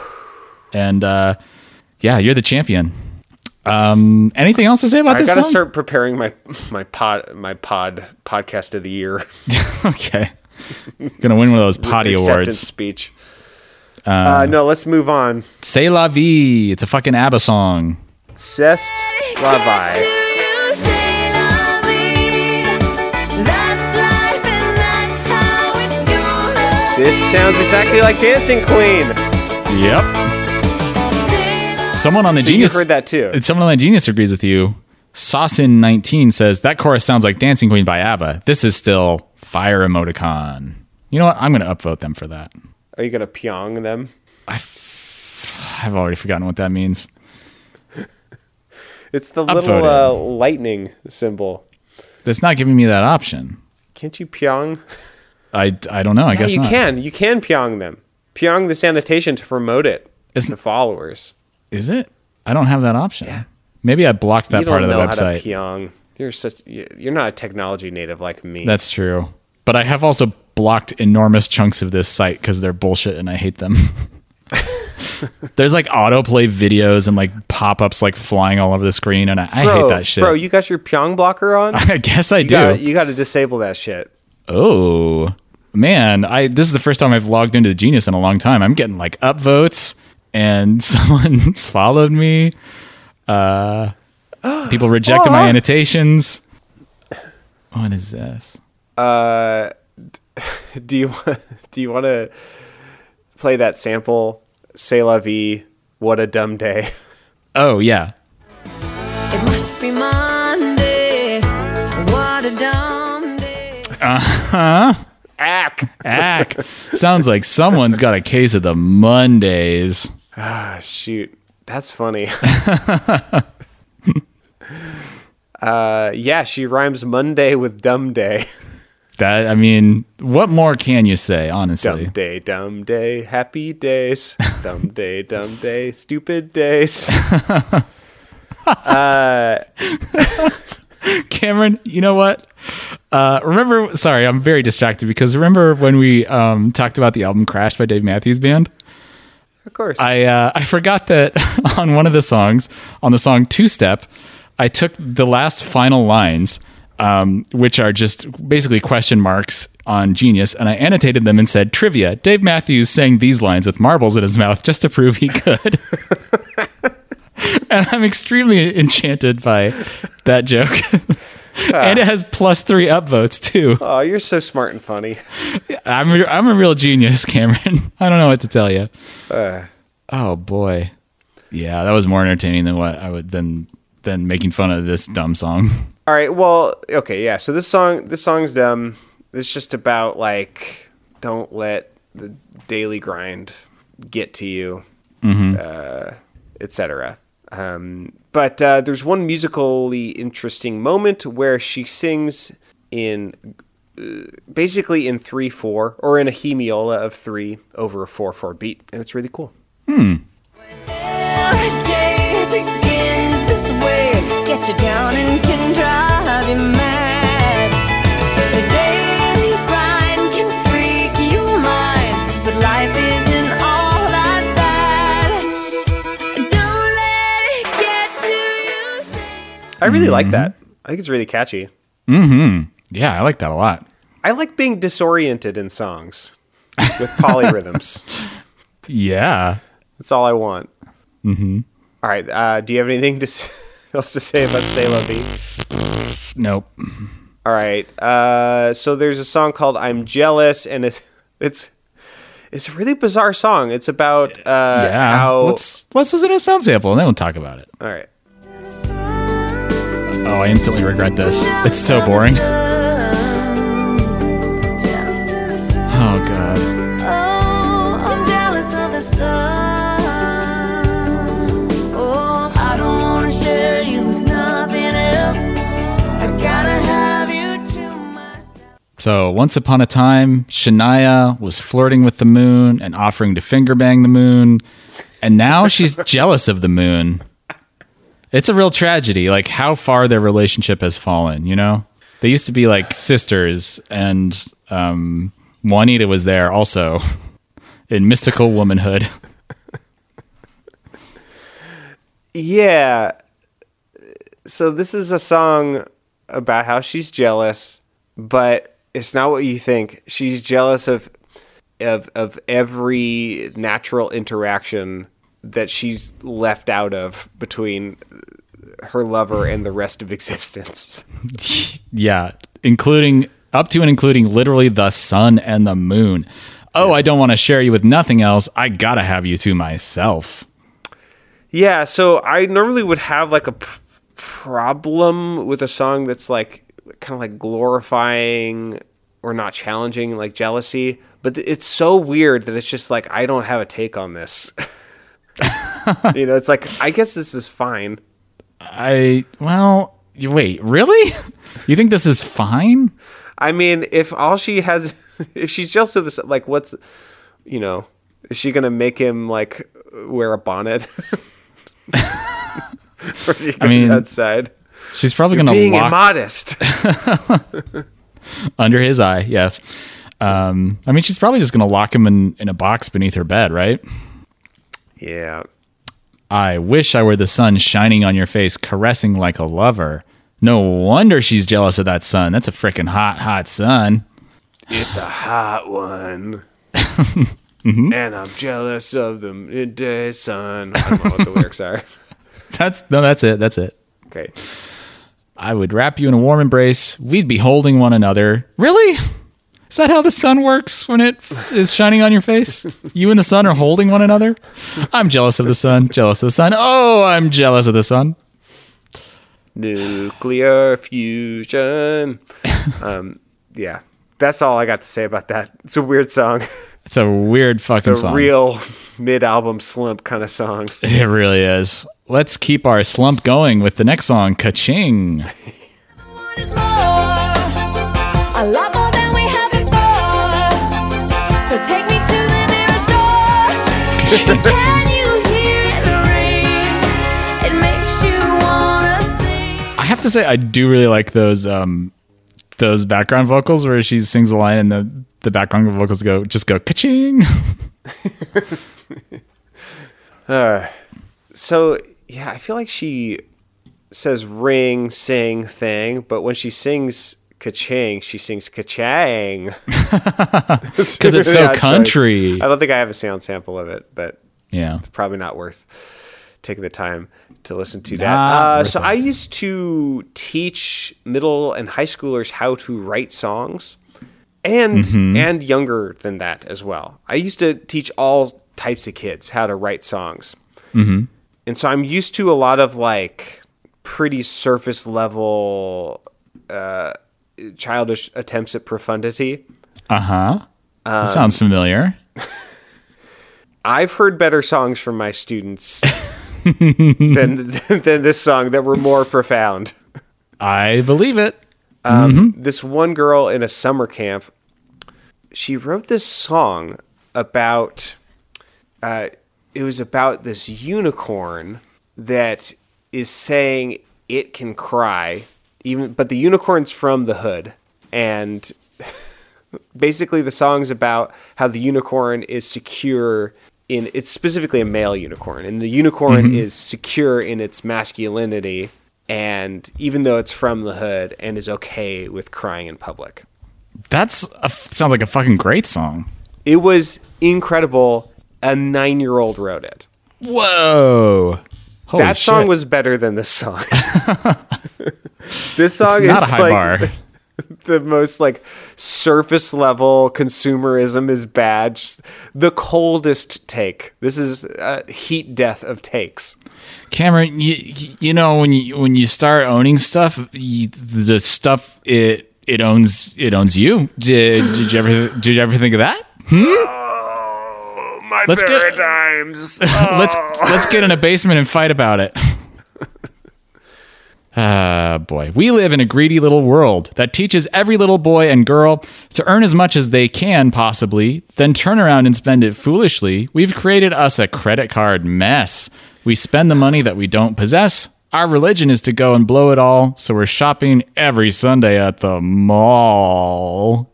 And yeah, you're the champion. Anything else to say about this song? I gotta start preparing my podcast of the year. Okay, gonna win one of those potty awards. Speech. No, let's move on. C'est la vie. It's a fucking ABBA song. Obsessed Levi. This sounds exactly like Dancing Queen. Yep. Someone on the Genius heard that too. Someone on the Genius agrees with you. Saucin19 says that chorus sounds like Dancing Queen by ABBA. This is still fire emoticon. You know what? I'm going to upvote them for that. Are you going to pyong them? I've already forgotten what that means. It's the little lightning symbol. That's not giving me that option. Can't you pyong? I don't know. I guess you not. Can. You can pyong them. Pyong the sanitation to promote it. Isn't the followers? Is it? I don't have that option. Yeah. Maybe I blocked that part of the website. You don't know how to pyong. You're not a technology native like me. That's true. But I have also blocked enormous chunks of this site because they're bullshit and I hate them. There's like autoplay videos and like pop-ups like flying all over the screen, and I hate that shit. Bro, you got your Pyong blocker on? I guess I do. You got to disable that shit. Oh, man. This is the first time I've logged into the Genius in a long time. I'm getting like upvotes and someone's followed me. People rejected my annotations. What is this? Do you want to play that sample? C'est la vie, what a dumb day. Oh, yeah. It must be Monday, what a dumb day. Uh-huh. Ack. Sounds like someone's got a case of the Mondays. Ah, shoot. That's funny. Yeah, she rhymes Monday with dumb day. That, I mean, what more can you say, honestly? Dumb day, happy days. Dumb day, stupid days. Cameron, you know what? Remember, sorry, I'm very distracted because remember when we talked about the album Crash by Dave Matthews Band? Of course. I forgot that on one of the songs, on the song Two Step, I took the last final lines, which are just basically question marks on Genius, and I annotated them and said, trivia, Dave Matthews sang these lines with marbles in his mouth just to prove he could. And I'm extremely enchanted by that joke. And it has +3 upvotes, too. Oh, you're so smart and funny. I'm a real genius, Cameron. I don't know what to tell you. Oh, boy. Yeah, that was more entertaining than what I would than making fun of this dumb song. All right, well, okay, yeah. So this song's dumb. It's just about like, don't let the daily grind get to you, etc. But there's one musically interesting moment where she sings in basically in 3/4 or in a he miola of 3 over a 4/4 beat, and it's really cool. Get you down and can drive you mad. The daily grind can freak you mind, but life isn't all that bad. Don't let it get to you. I really like that. I think it's really catchy. Yeah, I like that a lot. I like being disoriented in songs with polyrhythms. Yeah. That's all I want. All right. Do you have anything to say? Else to say about C'est La Vie? Nope. All right. So there's a song called "I'm Jealous," and it's a really bizarre song. It's about how let's listen to a sound sample and then we'll talk about it. All right. Oh, I instantly regret this. It's so boring. Oh god. I'm jealous of the sun. So, once upon a time, Shania was flirting with the moon and offering to fingerbang the moon, and now she's jealous of the moon. It's a real tragedy, like, how far their relationship has fallen, you know? They used to be, like, sisters, and Juanita was there also, in mystical womanhood. Yeah. So, this is a song about how she's jealous, but it's not what you think. She's jealous of every natural interaction that she's left out of between her lover and the rest of existence. Yeah, including up to and including literally the sun and the moon. Oh, yeah. I don't want to share you with nothing else. I gotta have you to myself. Yeah, so I normally would have like a problem with a song that's like kind of like glorifying or not challenging like jealousy, but it's so weird that it's just like I don't have a take on this. You know, it's like I guess this is fine. Wait, really? You think this is fine? I mean, if all she has, if she's just to this, like, what's, you know, is she gonna make him like wear a bonnet? Or she comes outside. She's probably going to being immodest under his eye. Yes. I mean, she's probably just going to lock him in a box beneath her bed, right? Yeah. I wish I were the sun shining on your face, caressing like a lover. No wonder she's jealous of that sun. That's a freaking hot, hot sun. It's a hot one. Mm-hmm. And I'm jealous of the midday sun. I don't know what the lyrics are. That's it. Okay. I would wrap you in a warm embrace. We'd be holding one another. Really? Is that how the sun works when it is shining on your face? You and the sun are holding one another? I'm jealous of the sun. Jealous of the sun. Oh, I'm jealous of the sun. Nuclear fusion. Yeah. That's all I got to say about that. It's a weird song. It's a weird fucking song. It's a real mid-album slump kind of song. It really is. Let's keep our slump going with the next song, Ka-Ching. A lot more than we had before. So take me to the nearest door. Can you hear it ring? It makes you wanna sing. I have to say, I do really like those background vocals where she sings a line and the background vocals go ka-ching. Yeah, I feel like she says ring, sing, thing, but when she sings ka-ching, she sings ka-chang. Because it's so country. Choice. I don't think I have a sound sample of it, but yeah, it's probably not worth taking the time to listen to that. I used to teach middle and high schoolers how to write songs and younger than that as well. I used to teach all types of kids how to write songs. Mm-hmm. And so I'm used to a lot of like pretty surface level childish attempts at profundity. Uh-huh. That sounds familiar. I've heard better songs from my students than this song that were more profound. I believe it. This one girl in a summer camp, she wrote this song about... it was about this unicorn that is saying it can cry, but the unicorn's from the hood. And basically the song's about how the unicorn is secure in, it's specifically a male unicorn, and the unicorn is secure in its masculinity, and even though it's from the hood, and is okay with crying in public. Sounds like a fucking great song. It was incredible. A 9-year-old wrote it. Whoa. Holy that song shit. Was better than this song. This song is like the most like surface level consumerism is bad. Just the coldest take. This is heat death of takes. Cameron, you know, when you start owning stuff, the stuff it owns you. Did you ever think of that? My let's paradigms. Let's get in a basement and fight about it. Boy. We live in a greedy little world that teaches every little boy and girl to earn as much as they can possibly, then turn around and spend it foolishly. We've created us a credit card mess. We spend the money that we don't possess. Our religion is to go and blow it all, so we're shopping every Sunday at the mall.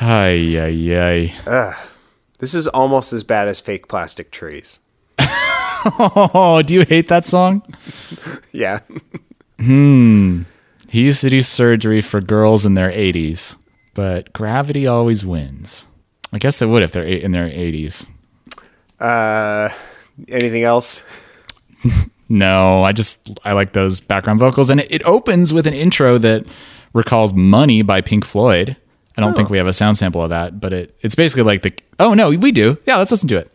Ay, ay, ay. Ugh. This is almost as bad as Fake Plastic Trees. Oh, do you hate that song? Yeah. He used to do surgery for girls in their 80s, but gravity always wins. I guess they would if they're in their 80s. Anything else? No, I like those background vocals. And it opens with an intro that recalls Money by Pink Floyd. I don't think we have a sound sample of that, but it's basically like the... Oh, no, we do. Yeah, let's listen to it.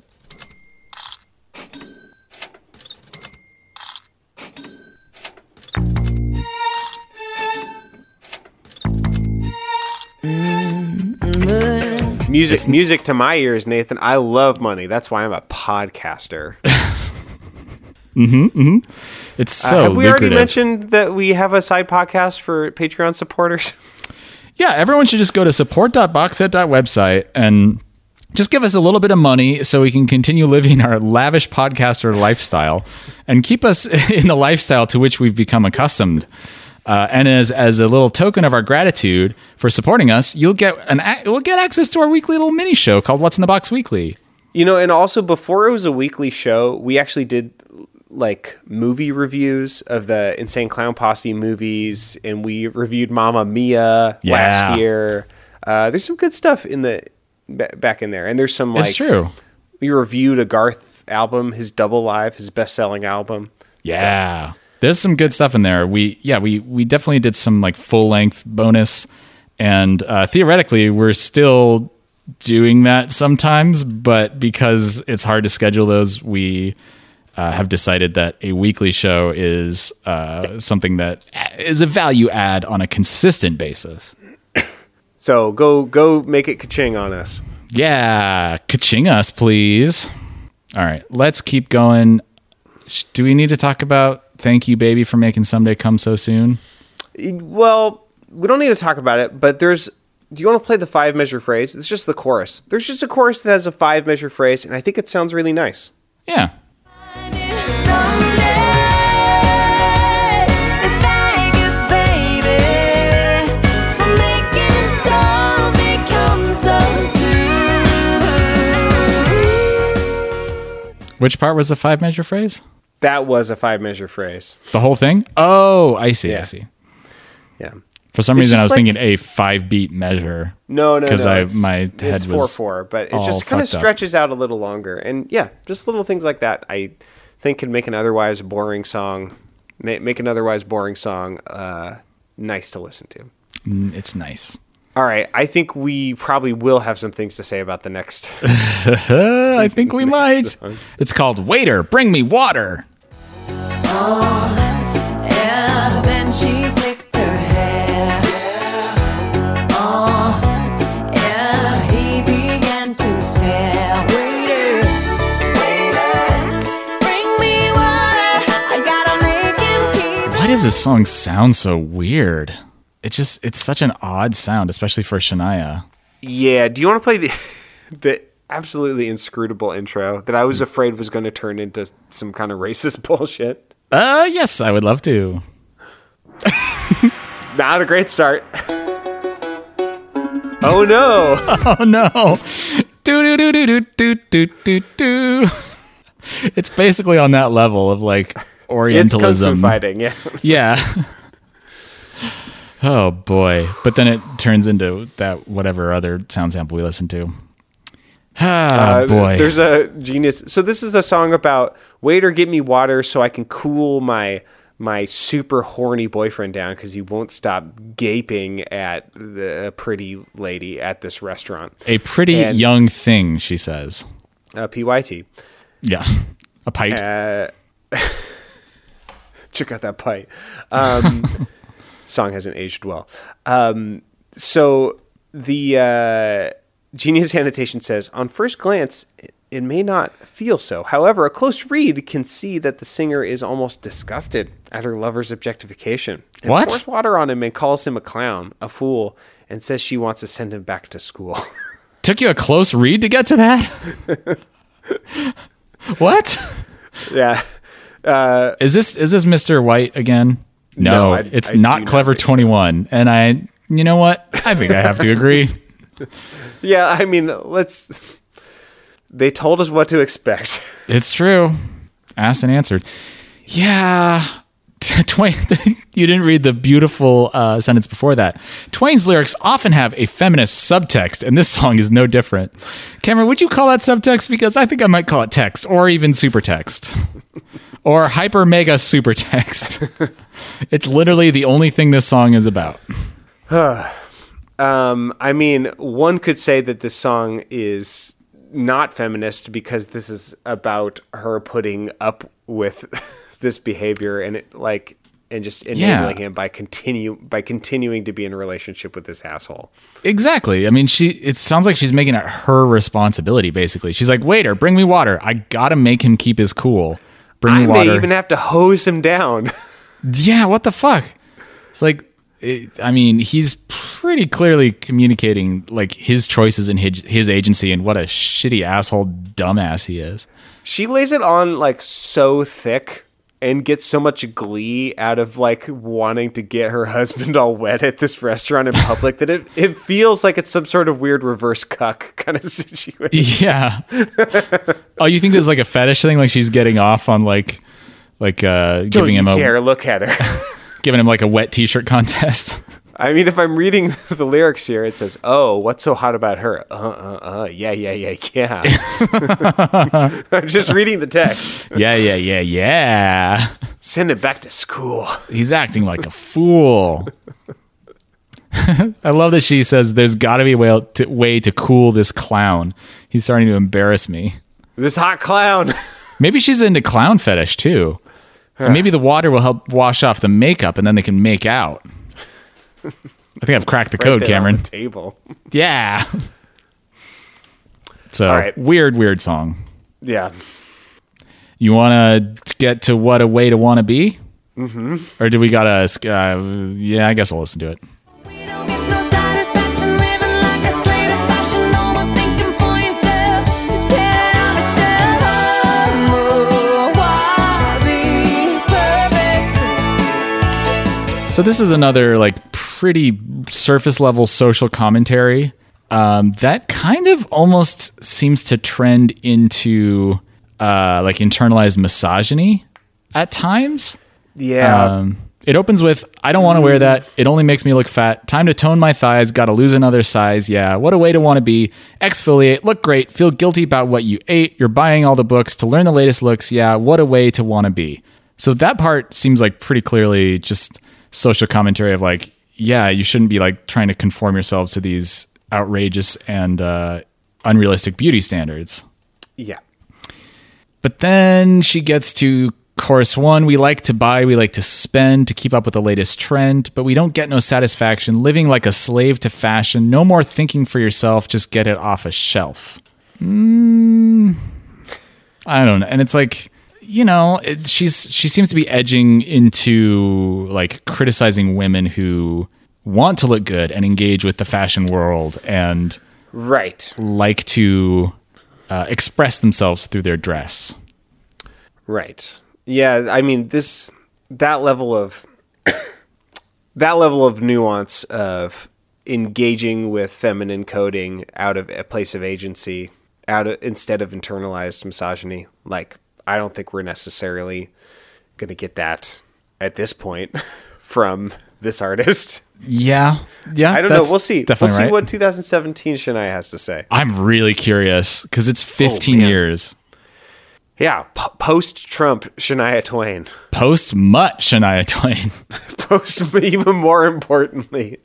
Music to my ears, Nathan. I love Money. That's why I'm a podcaster. It's so lucrative. Have we already mentioned that we have a side podcast for Patreon supporters? yeah, everyone should just go to support.boxset.website and just give us a little bit of money so we can continue living our lavish podcaster lifestyle and keep us in the lifestyle to which we've become accustomed. And as a little token of our gratitude for supporting us, you'll get we'll get access to our weekly little mini show called What's in the Box Weekly. You know, and also before it was a weekly show, we actually did like movie reviews of the Insane Clown Posse movies, and we reviewed Mamma Mia last year. There's some good stuff in the back in there, and there's some like, it's true. We reviewed a Garth album, his Double Live, his best-selling album. Yeah. So, there's some good stuff in there. We definitely did some like full length bonus, and theoretically we're still doing that sometimes, but because it's hard to schedule those, we have decided that a weekly show is something that is a value add on a consistent basis. So go make it ka-ching on us. Yeah, ka-ching us, please. All right, let's keep going. Do we need to talk about Thank You Baby for making Someday come so soon? Well, we don't need to talk about it, but there's, do you want to play the five measure phrase? It's just the chorus. There's just a chorus that has a five measure phrase, and I think it sounds really nice. Yeah. Which part was the five measure phrase? That was a five measure phrase. The whole thing? Oh, I see. Yeah. I see. Yeah. For some reason, I was thinking a 5-beat measure. No. Because my head was 4/4, but it just kind of stretches out a little longer. And yeah, just little things like that, I think, can make an otherwise boring song nice to listen to. It's nice. All right. I think we probably will have some things to say about the next. I think we might. Song. It's called Waiter, Bring Me Water. Oh, yeah, then she flicked her hair. Yeah. Oh, yeah, he began to stare. Waiter, waiter, bring me water. I gotta make him keep it. Why does this song sound so weird? It's such an odd sound, especially for Shania. Yeah. Do you want to play the absolutely inscrutable intro that I was afraid was going to turn into some kind of racist bullshit? Yes, I would love to. Not a great start. Oh no. Oh no. Do do do do do do do do. It's basically on that level of like Orientalism. It's kung fu fighting. Yeah. Yeah. Oh, boy. But then it turns into that whatever other sound sample we listen to. Ah, boy. There's a Genius. So this is a song about, waiter, get me water so I can cool my super horny boyfriend down because he won't stop gaping at the pretty lady at this restaurant. A pretty young thing, she says. PYT. Yeah. A pite. Check out that pite. Song hasn't aged well. So the Genius annotation says, on first glance, it may not feel so. However, a close read can see that the singer is almost disgusted at her lover's objectification. And pours water on him and calls him a clown, a fool, and says she wants to send him back to school. Took you a close read to get to that? What? Yeah. Is this Mr. White again? No, it's not Clever 21. And you know what? I think I have to agree. Yeah, I mean, they told us what to expect. It's true. Asked and answered. Yeah. Twain, you didn't read the beautiful sentence before that. Twain's lyrics often have a feminist subtext, and this song is no different. Cameron, would you call that subtext? Because I think I might call it text, or even super text. Or hyper mega super text. It's literally the only thing this song is about. I mean, one could say that this song is not feminist because this is about her putting up with this behavior and just enabling him by continuing to be in a relationship with this asshole. Exactly. I mean, it sounds like she's making it her responsibility. Basically, she's like, waiter, bring me water. I gotta make him keep his cool. I may even have to hose him down. Yeah, what the fuck? It's like, I mean, he's pretty clearly communicating like his choices and his agency and what a shitty asshole dumbass he is. She lays it on like so thick and gets so much glee out of like wanting to get her husband all wet at this restaurant in public that it feels like it's some sort of weird reverse cuck kind of situation. Yeah. Oh, you think there's like a fetish thing? Like she's getting off on giving him a dare look at her. Giving him like a wet t-shirt contest. I mean, if I'm reading the lyrics here, it says, "Oh, what's so hot about her? Yeah." I'm just reading the text. Yeah. Send it back to school. He's acting like a fool. I love that she says, "There's got to be a way to cool this clown. He's starting to embarrass me. This hot clown." Maybe she's into clown fetish too. And maybe the water will help wash off the makeup, and then they can make out. I think I've cracked the code, Cameron. On the table. Yeah. So, all right. Weird song. Yeah. You want to get to What a Way to Want to Be? Mm-hmm. Or do we got to... yeah, I guess I'll listen to it. We don't get no satisfaction living like a slave to fashion. No more thinking for yourself. Just get out of a shell. So this is another like pretty surface level social commentary that kind of almost seems to trend into like internalized misogyny at times. Yeah. It opens with, "I don't want to wear that. It only makes me look fat. Time to tone my thighs. Got to lose another size. Yeah. What a way to want to be. Exfoliate. Look great. Feel guilty about what you ate. You're buying all the books to learn the latest looks. Yeah. What a way to want to be." So that part seems like pretty clearly just social commentary of like, yeah, you shouldn't be like trying to conform yourself to these outrageous and unrealistic beauty standards. Yeah. But then she gets to chorus one. "We like to buy, we like to spend to keep up with the latest trend, but we don't get no satisfaction living like a slave to fashion. No more thinking for yourself. Just get it off a shelf." I don't know. And it's like, you know, she seems to be edging into like criticizing women who want to look good and engage with the fashion world and right like to express themselves through their dress. Right. Yeah. I mean, that level of nuance of engaging with feminine coding out of a place of agency, instead of internalized misogyny, like, I don't think we're necessarily going to get that at this point from this artist. Yeah. Yeah. I don't know. We'll see. We'll see what 2017 Shania has to say. I'm really curious because it's 15 years. Yeah. Post-Trump Shania Twain. Post-Mutt Shania Twain. Even more importantly.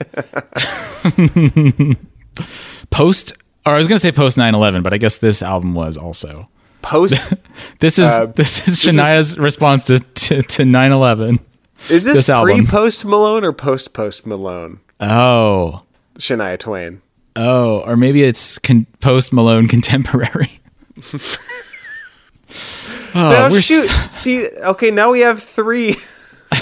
Or I was going to say post 9/11, but I guess this album was also. This is Shania's response to 9/11. Is this pre Post Malone or post Malone? Oh, Shania Twain. Oh, or maybe it's post Malone contemporary. See, okay, now we have three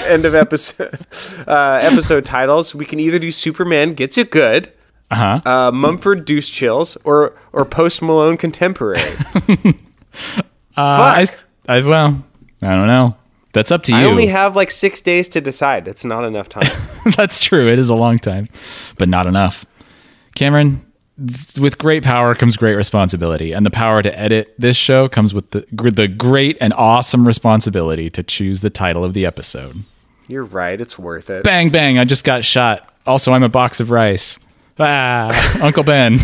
end of episode titles. We can either do Superman Gets It Good. Uh-huh. Mumford Deuce Chills or post Malone contemporary. I don't know. That's up to you. I only have like 6 days to decide. It's not enough time. That's true. It is a long time, but not enough. Cameron, with great power comes great responsibility, and the power to edit this show comes with the great and awesome responsibility to choose the title of the episode. You're right. It's worth it. Bang, bang. I just got shot. Also, I'm a box of rice. Ah, Uncle Ben.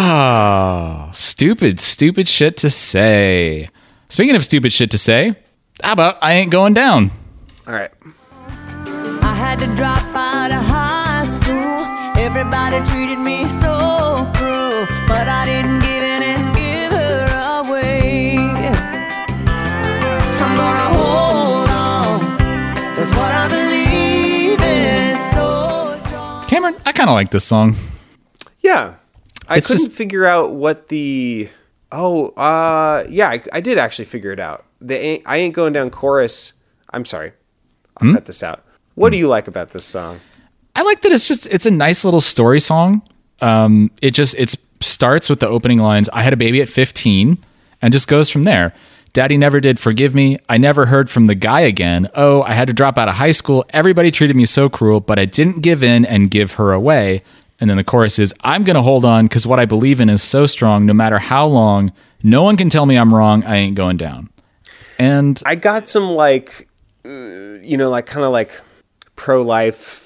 Oh, stupid shit to say. Speaking of stupid shit to say, how about I Ain't Going Down? All right. I had to drop out of high school. Everybody treated me so cruel, but I didn't give her away. I'm gonna hold on, 'cause what I believe is so strong. Cameron, I kind of like this song. Yeah. I couldn't figure out what the... I did actually figure it out. The I Ain't Going Down chorus, I'm sorry. I'll cut this out. What do you like about this song? I like that it's a nice little story song. It starts with the opening lines, I had a baby at 15, and just goes from there. Daddy never did forgive me. I never heard from the guy again. Oh, I had to drop out of high school. Everybody treated me so cruel, but I didn't give in and give her away. And then the chorus is, I'm going to hold on because what I believe in is so strong, no matter how long. No one can tell me I'm wrong. I ain't going down. And I got some pro-life.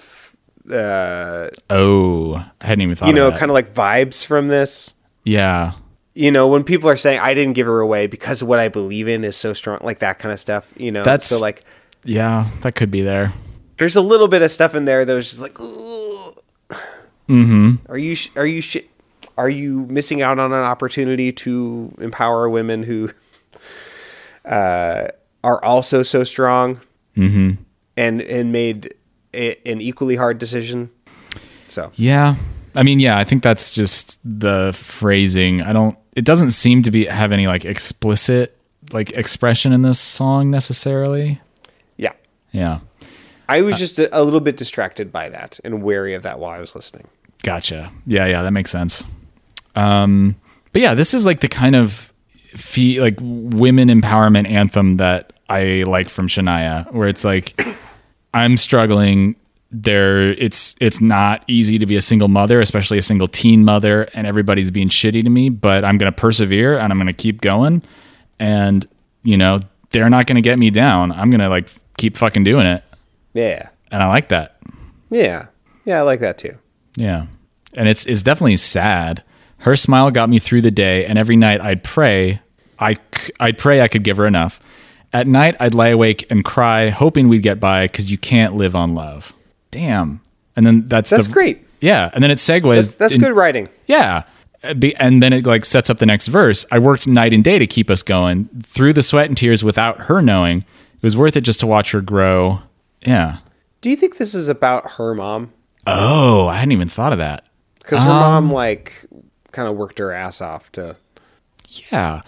I hadn't even thought of that. Vibes from this. Yeah. When people are saying, I didn't give her away because what I believe in is so strong, like that kind of stuff, That's, yeah, that could be there. There's a little bit of stuff in there that was just like, ugh. Mm-hmm. Are you missing out on an opportunity to empower women who are also so strong and made an equally hard decision? So, yeah. I think that's just the phrasing. It doesn't seem to have any explicit expression in this song necessarily. Yeah. Yeah. I was just a little bit distracted by that and wary of that while I was listening. Gotcha. Yeah. That makes sense. But yeah, this is the kind of women empowerment anthem that I like from Shania, where it's I'm struggling. It's not easy to be a single mother, especially a single teen mother, and everybody's being shitty to me, but I'm going to persevere and I'm going to keep going, and they're not going to get me down. I'm going to keep fucking doing it. Yeah. And I like that. Yeah. Yeah. I like that too. Yeah. And it's definitely sad. Her smile got me through the day, and every night I'd pray. I'd pray I could give her enough. At night I'd lie awake and cry, hoping we'd get by, 'cause you can't live on love. Damn. And then that's great. Yeah. And then it segues. That's good writing. Yeah. And then it sets up the next verse. I worked night and day to keep us going through the sweat and tears without her knowing. It was worth it just to watch her grow. Yeah. Do you think this is about her mom? Oh, I hadn't even thought of that. Because her mom kind of worked her ass off to. Yeah.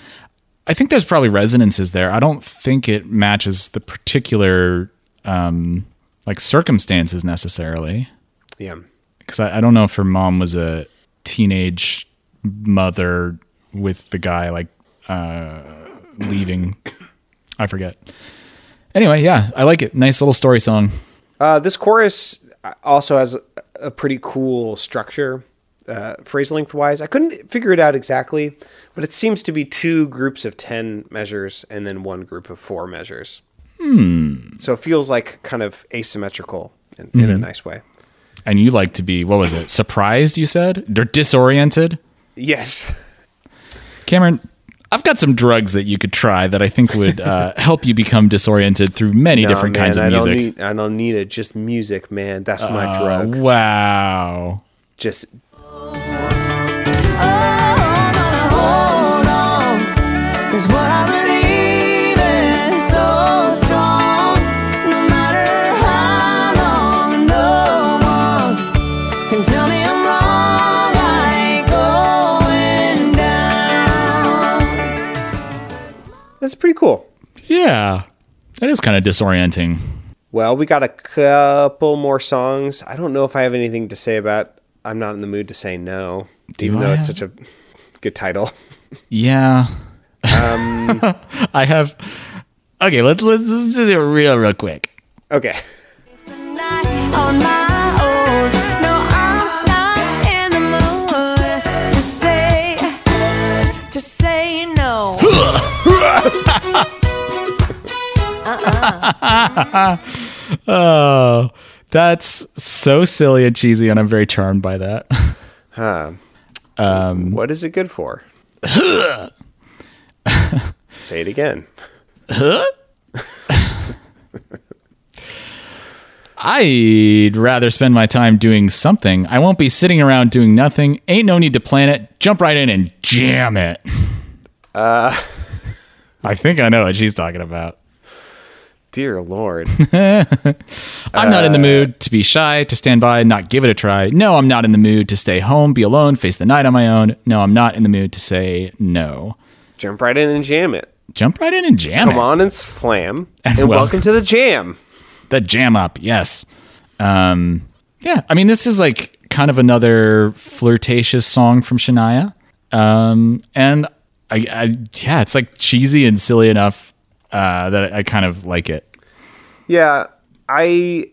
I think there's probably resonances there. I don't think it matches the particular, circumstances necessarily. Yeah. Because I don't know if her mom was a teenage mother with the guy, leaving. I forget. Anyway, yeah, I like it. Nice little story song. This chorus also has a pretty cool structure, phrase length-wise. I couldn't figure it out exactly, but it seems to be two groups of 10 measures and then one group of 4 measures. So it feels kind of asymmetrical in a nice way. And you like to be, what was it? Surprised, you said? They're disoriented? Yes. Cameron, I've got some drugs that you could try that I think would help you become disoriented through many different kinds of music. I don't need it. Just music, man. That's my drug. Wow. Just... That's pretty cool. Yeah. That is kind of disorienting. Well, we got a couple more songs. I don't know if I have anything to say about I'm Not in the Mood to Say No, it's such a good title. Yeah. I have... Okay, let's do it real quick. Okay. Oh, that's so silly and cheesy, and I'm very charmed by that. What is it good for? Say it again. I'd rather spend my time doing something. I won't be sitting around doing nothing. Ain't no need to plan it. Jump right in and jam it. I think I know what she's talking about. Dear Lord. I'm not in the mood to be shy, to stand by and not give it a try. No, I'm not in the mood to stay home, be alone, face the night on my own. No, I'm not in the mood to say no. Jump right in and jam it. Jump right in and jam. Come on and slam. And welcome to the jam. The jam up, yes. Yeah, I mean, this is like kind of another flirtatious song from Shania. And I it's like cheesy and silly enough that I kind of like it. Yeah, I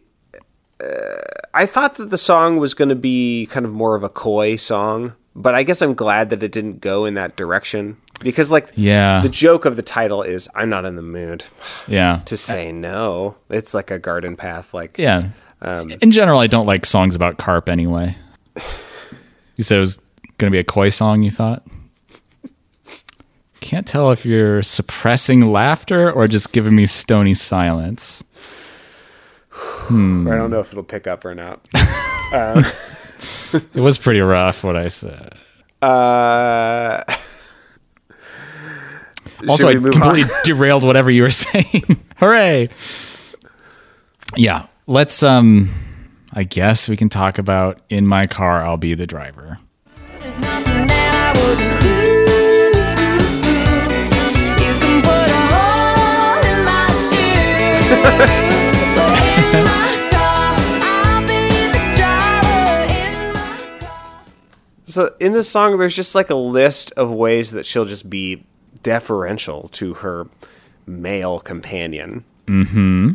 thought that the song was going to be kind of more of a coy song, but I guess I'm glad that it didn't go in that direction because, like, the joke of the title is "I'm not in the mood." Yeah, to say no, it's like a garden path. Like, yeah. In general, I don't like songs about carp anyway. You said it was going to be a coy song, you thought? Can't tell if you're suppressing laughter or just giving me stony silence. I don't know if it'll pick up or not. It was pretty rough what I said. Also, I completely derailed whatever you were saying. Hooray. Yeah. Let's, I guess we can talk about In My Car, I'll Be the Driver. There's nothing that I wouldn't do. You can put a hole in my shoe. But in my car, I'll be the driver. In my car. So in this song, there's just like a list of ways that she'll just be deferential to her male companion. Mm-hmm.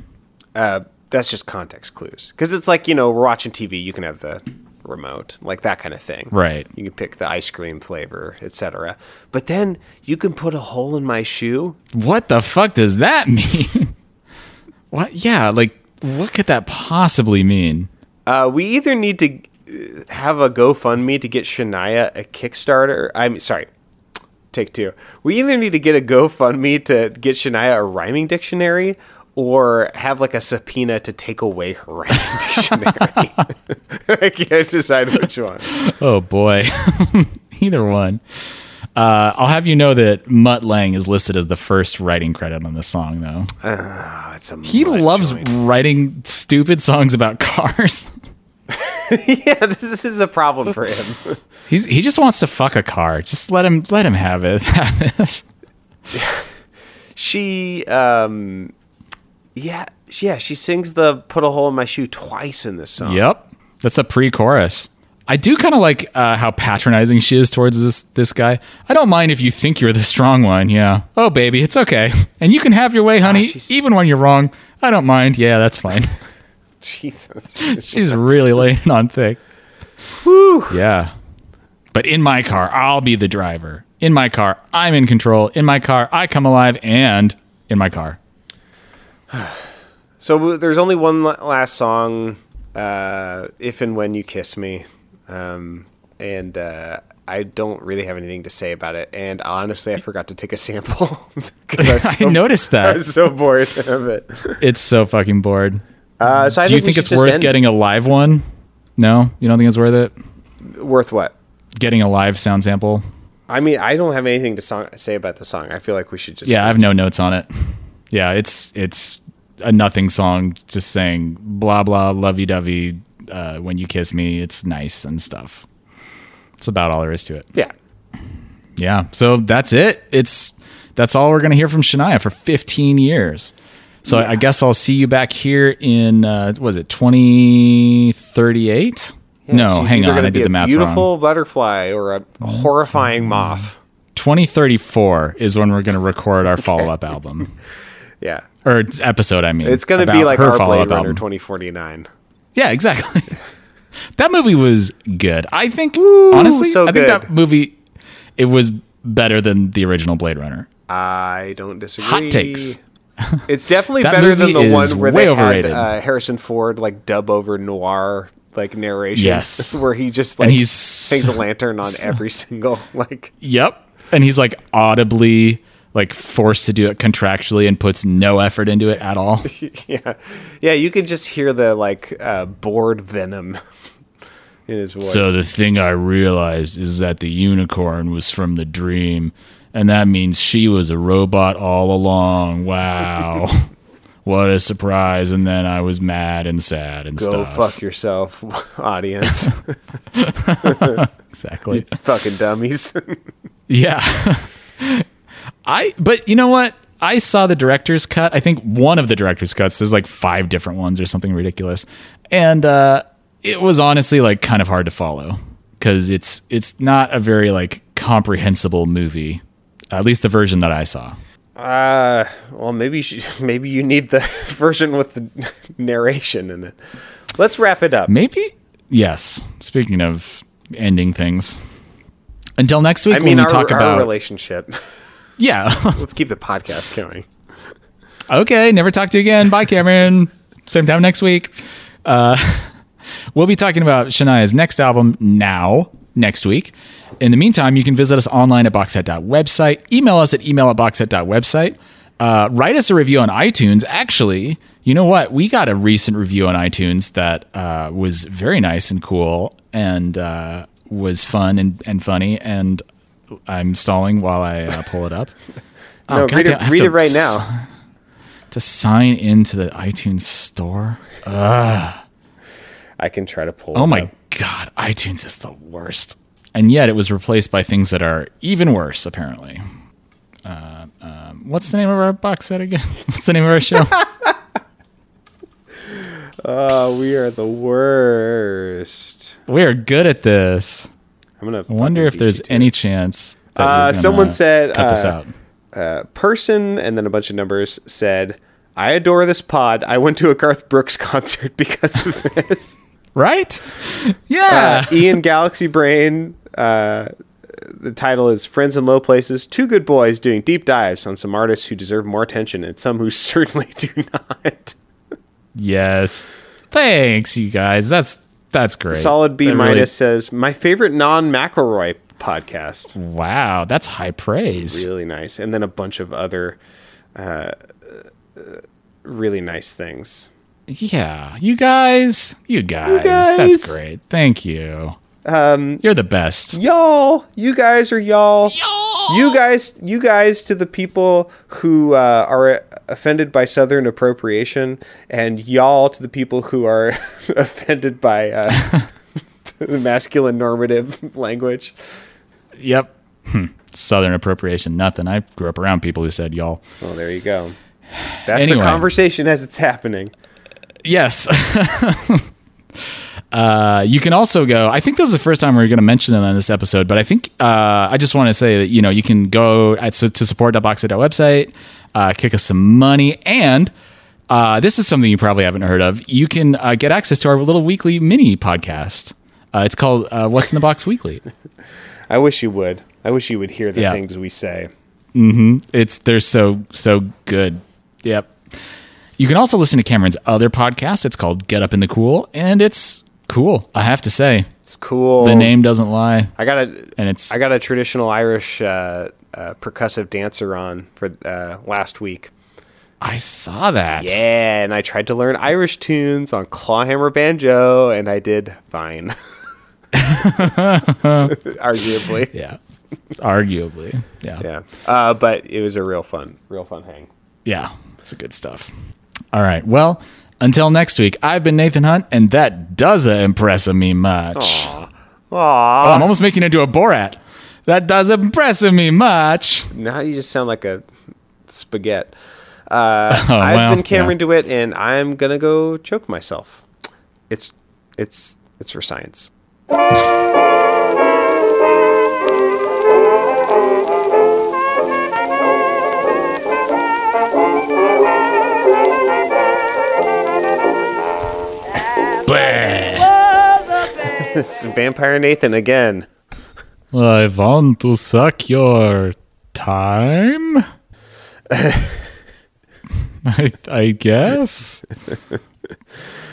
That's just context clues. Because it's like, you know, we're watching TV, you can have the remote, like that kind of thing. Right. You can pick the ice cream flavor, etc. But then you can put a hole in my shoe. What the fuck does that mean? What? Yeah, like, what could that possibly mean? We either need to have a GoFundMe to get Shania a Kickstarter. I'm sorry. Take two. We either need to get a GoFundMe to get Shania a rhyming dictionary, or have like a subpoena to take away her rhyming dictionary. I can't decide which one. Oh boy. Either one. I'll have you know that Mutt Lange is listed as the first writing credit on this song, though. He loves writing stupid songs about cars. Yeah, this is a problem for him. He just wants to fuck a car. Just let him have it. She sings the "Put a Hole in My Shoe" twice in this song. Yep. That's a pre-chorus. I do kind of like how patronizing she is towards this guy. I don't mind if you think you're the strong one, yeah. Oh, baby, it's okay. And you can have your way, honey, even when you're wrong. I don't mind. Yeah, that's fine. Jesus. She's really laying on thick. Whew. Yeah. But in my car, I'll be the driver. In my car, I'm in control. In my car, I come alive. And in my car. So there's only one last song, If and When You Kiss Me, and I don't really have anything to say about it, and honestly I forgot to take a sample because I noticed that I was so bored of it. It's so fucking bored. So do you think it's worth getting a live one? No, you don't think it's worth it? Worth what? Getting a live sound sample. I mean, I don't have anything to say about the song. I feel like we should just I have no notes on it. Yeah, it's a nothing song, just saying blah blah lovey-dovey when you kiss me, it's nice and stuff. It's about all there is to it. Yeah, so that's it. That's all we're gonna hear from Shania for 15 years. So yeah. I guess I'll see you back here in 2038? Yeah, no, hang on, I did the math wrong. Beautiful butterfly or a horrifying moth. 2034 is when we're gonna record our follow-up album. Yeah. Or episode, I mean. It's going to be like our Blade Runner 2049. Yeah, exactly. That movie was good. I think, honestly, that movie, it was better than the original Blade Runner. I don't disagree. Hot takes. It's definitely better than the one where they overrated. Had Harrison Ford like dub over noir like narration. Yes. Where he just like hangs a lantern on every single like. Yep. And he's like audibly like forced to do it contractually and puts no effort into it at all. Yeah. You can just hear the like bored venom in his voice. So the thing I realized is that the unicorn was from the dream, and that means she was a robot all along. Wow. What a surprise. And then I was mad and sad and stuff. Go fuck yourself, audience. Exactly. You fucking dummies. Yeah. But you know what? I saw the director's cut. I think one of the director's cuts. There's like 5 different ones or something ridiculous. And it was honestly like kind of hard to follow because it's not a very like comprehensible movie, at least the version that I saw. Well, maybe you need the version with the narration in it. Let's wrap it up. Maybe. Yes. Speaking of ending things. Until next week, when we talk about our relationship. Yeah. Let's keep the podcast going. Okay. Never talk to you again. Bye, Cameron. Same time next week. We'll be talking about Shania's next album next week. In the meantime, you can visit us online at boxset.website. Email us at email@boxset.website. Write us a review on iTunes. Actually, you know what? We got a recent review on iTunes that was very nice and cool and was fun and funny. And I'm stalling while I pull it up. No, read it right now. To sign into the iTunes store. I can try to pull it up. Oh my God. iTunes is the worst. And yet it was replaced by things that are even worse, apparently. What's the name of our box set again? What's the name of our show? We are the worst. We are good at this. I wonder if there's any chance that someone said, cut this out. Person and then a bunch of numbers said, I adore this pod. I went to a Garth Brooks concert because of this. Right? Yeah. Ian Galaxy Brain. The title is Friends in Low Places. 2 good boys doing deep dives on some artists who deserve more attention and some who certainly do not. Yes. Thanks, you guys. That's great. Solid B minus really... says, my favorite non-McElroy podcast. Wow, that's high praise. Really nice. And then a bunch of other really nice things. Yeah, you guys, that's great. Thank you. You're the best. Y'all, you guys are y'all. You guys to the people who are offended by Southern appropriation, and y'all to the people who are offended by the masculine normative language. Yep. Southern appropriation, nothing. I grew up around people who said y'all. Well, there you go. That's anyway. The conversation as it's happening. Yes. You can also go, I think this is the first time we're going to mention it on this episode, but I think, I just want to say that, you can go to support.boxset.website, kick us some money. And, this is something you probably haven't heard of. You can, get access to our little weekly mini podcast. It's called, What's in the Box Weekly. I wish you would hear the things we say. Mm-hmm. They're so good. Yep. You can also listen to Cameron's other podcast. It's called Get Up in the Cool, and it's cool. I have to say, it's cool. The name doesn't lie. I got a traditional Irish percussive dancer on for last week. I saw that. Yeah, and I tried to learn Irish tunes on clawhammer banjo, and I did fine. Arguably, yeah. Arguably, yeah. Yeah, but it was a real fun hang. Yeah, it's good stuff. All right. Well, until next week, I've been Nathan Hunt, and that doesn't impress me much. Aww. Aww. Oh, I'm almost making it do a Borat. That doesn't impress me much. Now you just sound like a spaghetti. I've been Cameron DeWitt, and I'm going to go choke myself. It's for science. It's Vampire Nathan again. I want to suck your time. I guess.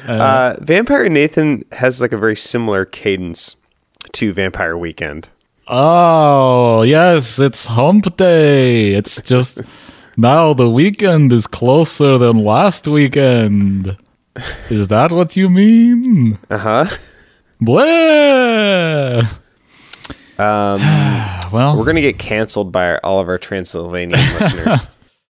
Vampire Nathan has like a very similar cadence to Vampire Weekend. Oh, yes. It's hump day. It's just now the weekend is closer than last weekend. Is that what you mean? Uh-huh. Blah. Well, we're gonna get canceled by all of our Transylvanian listeners.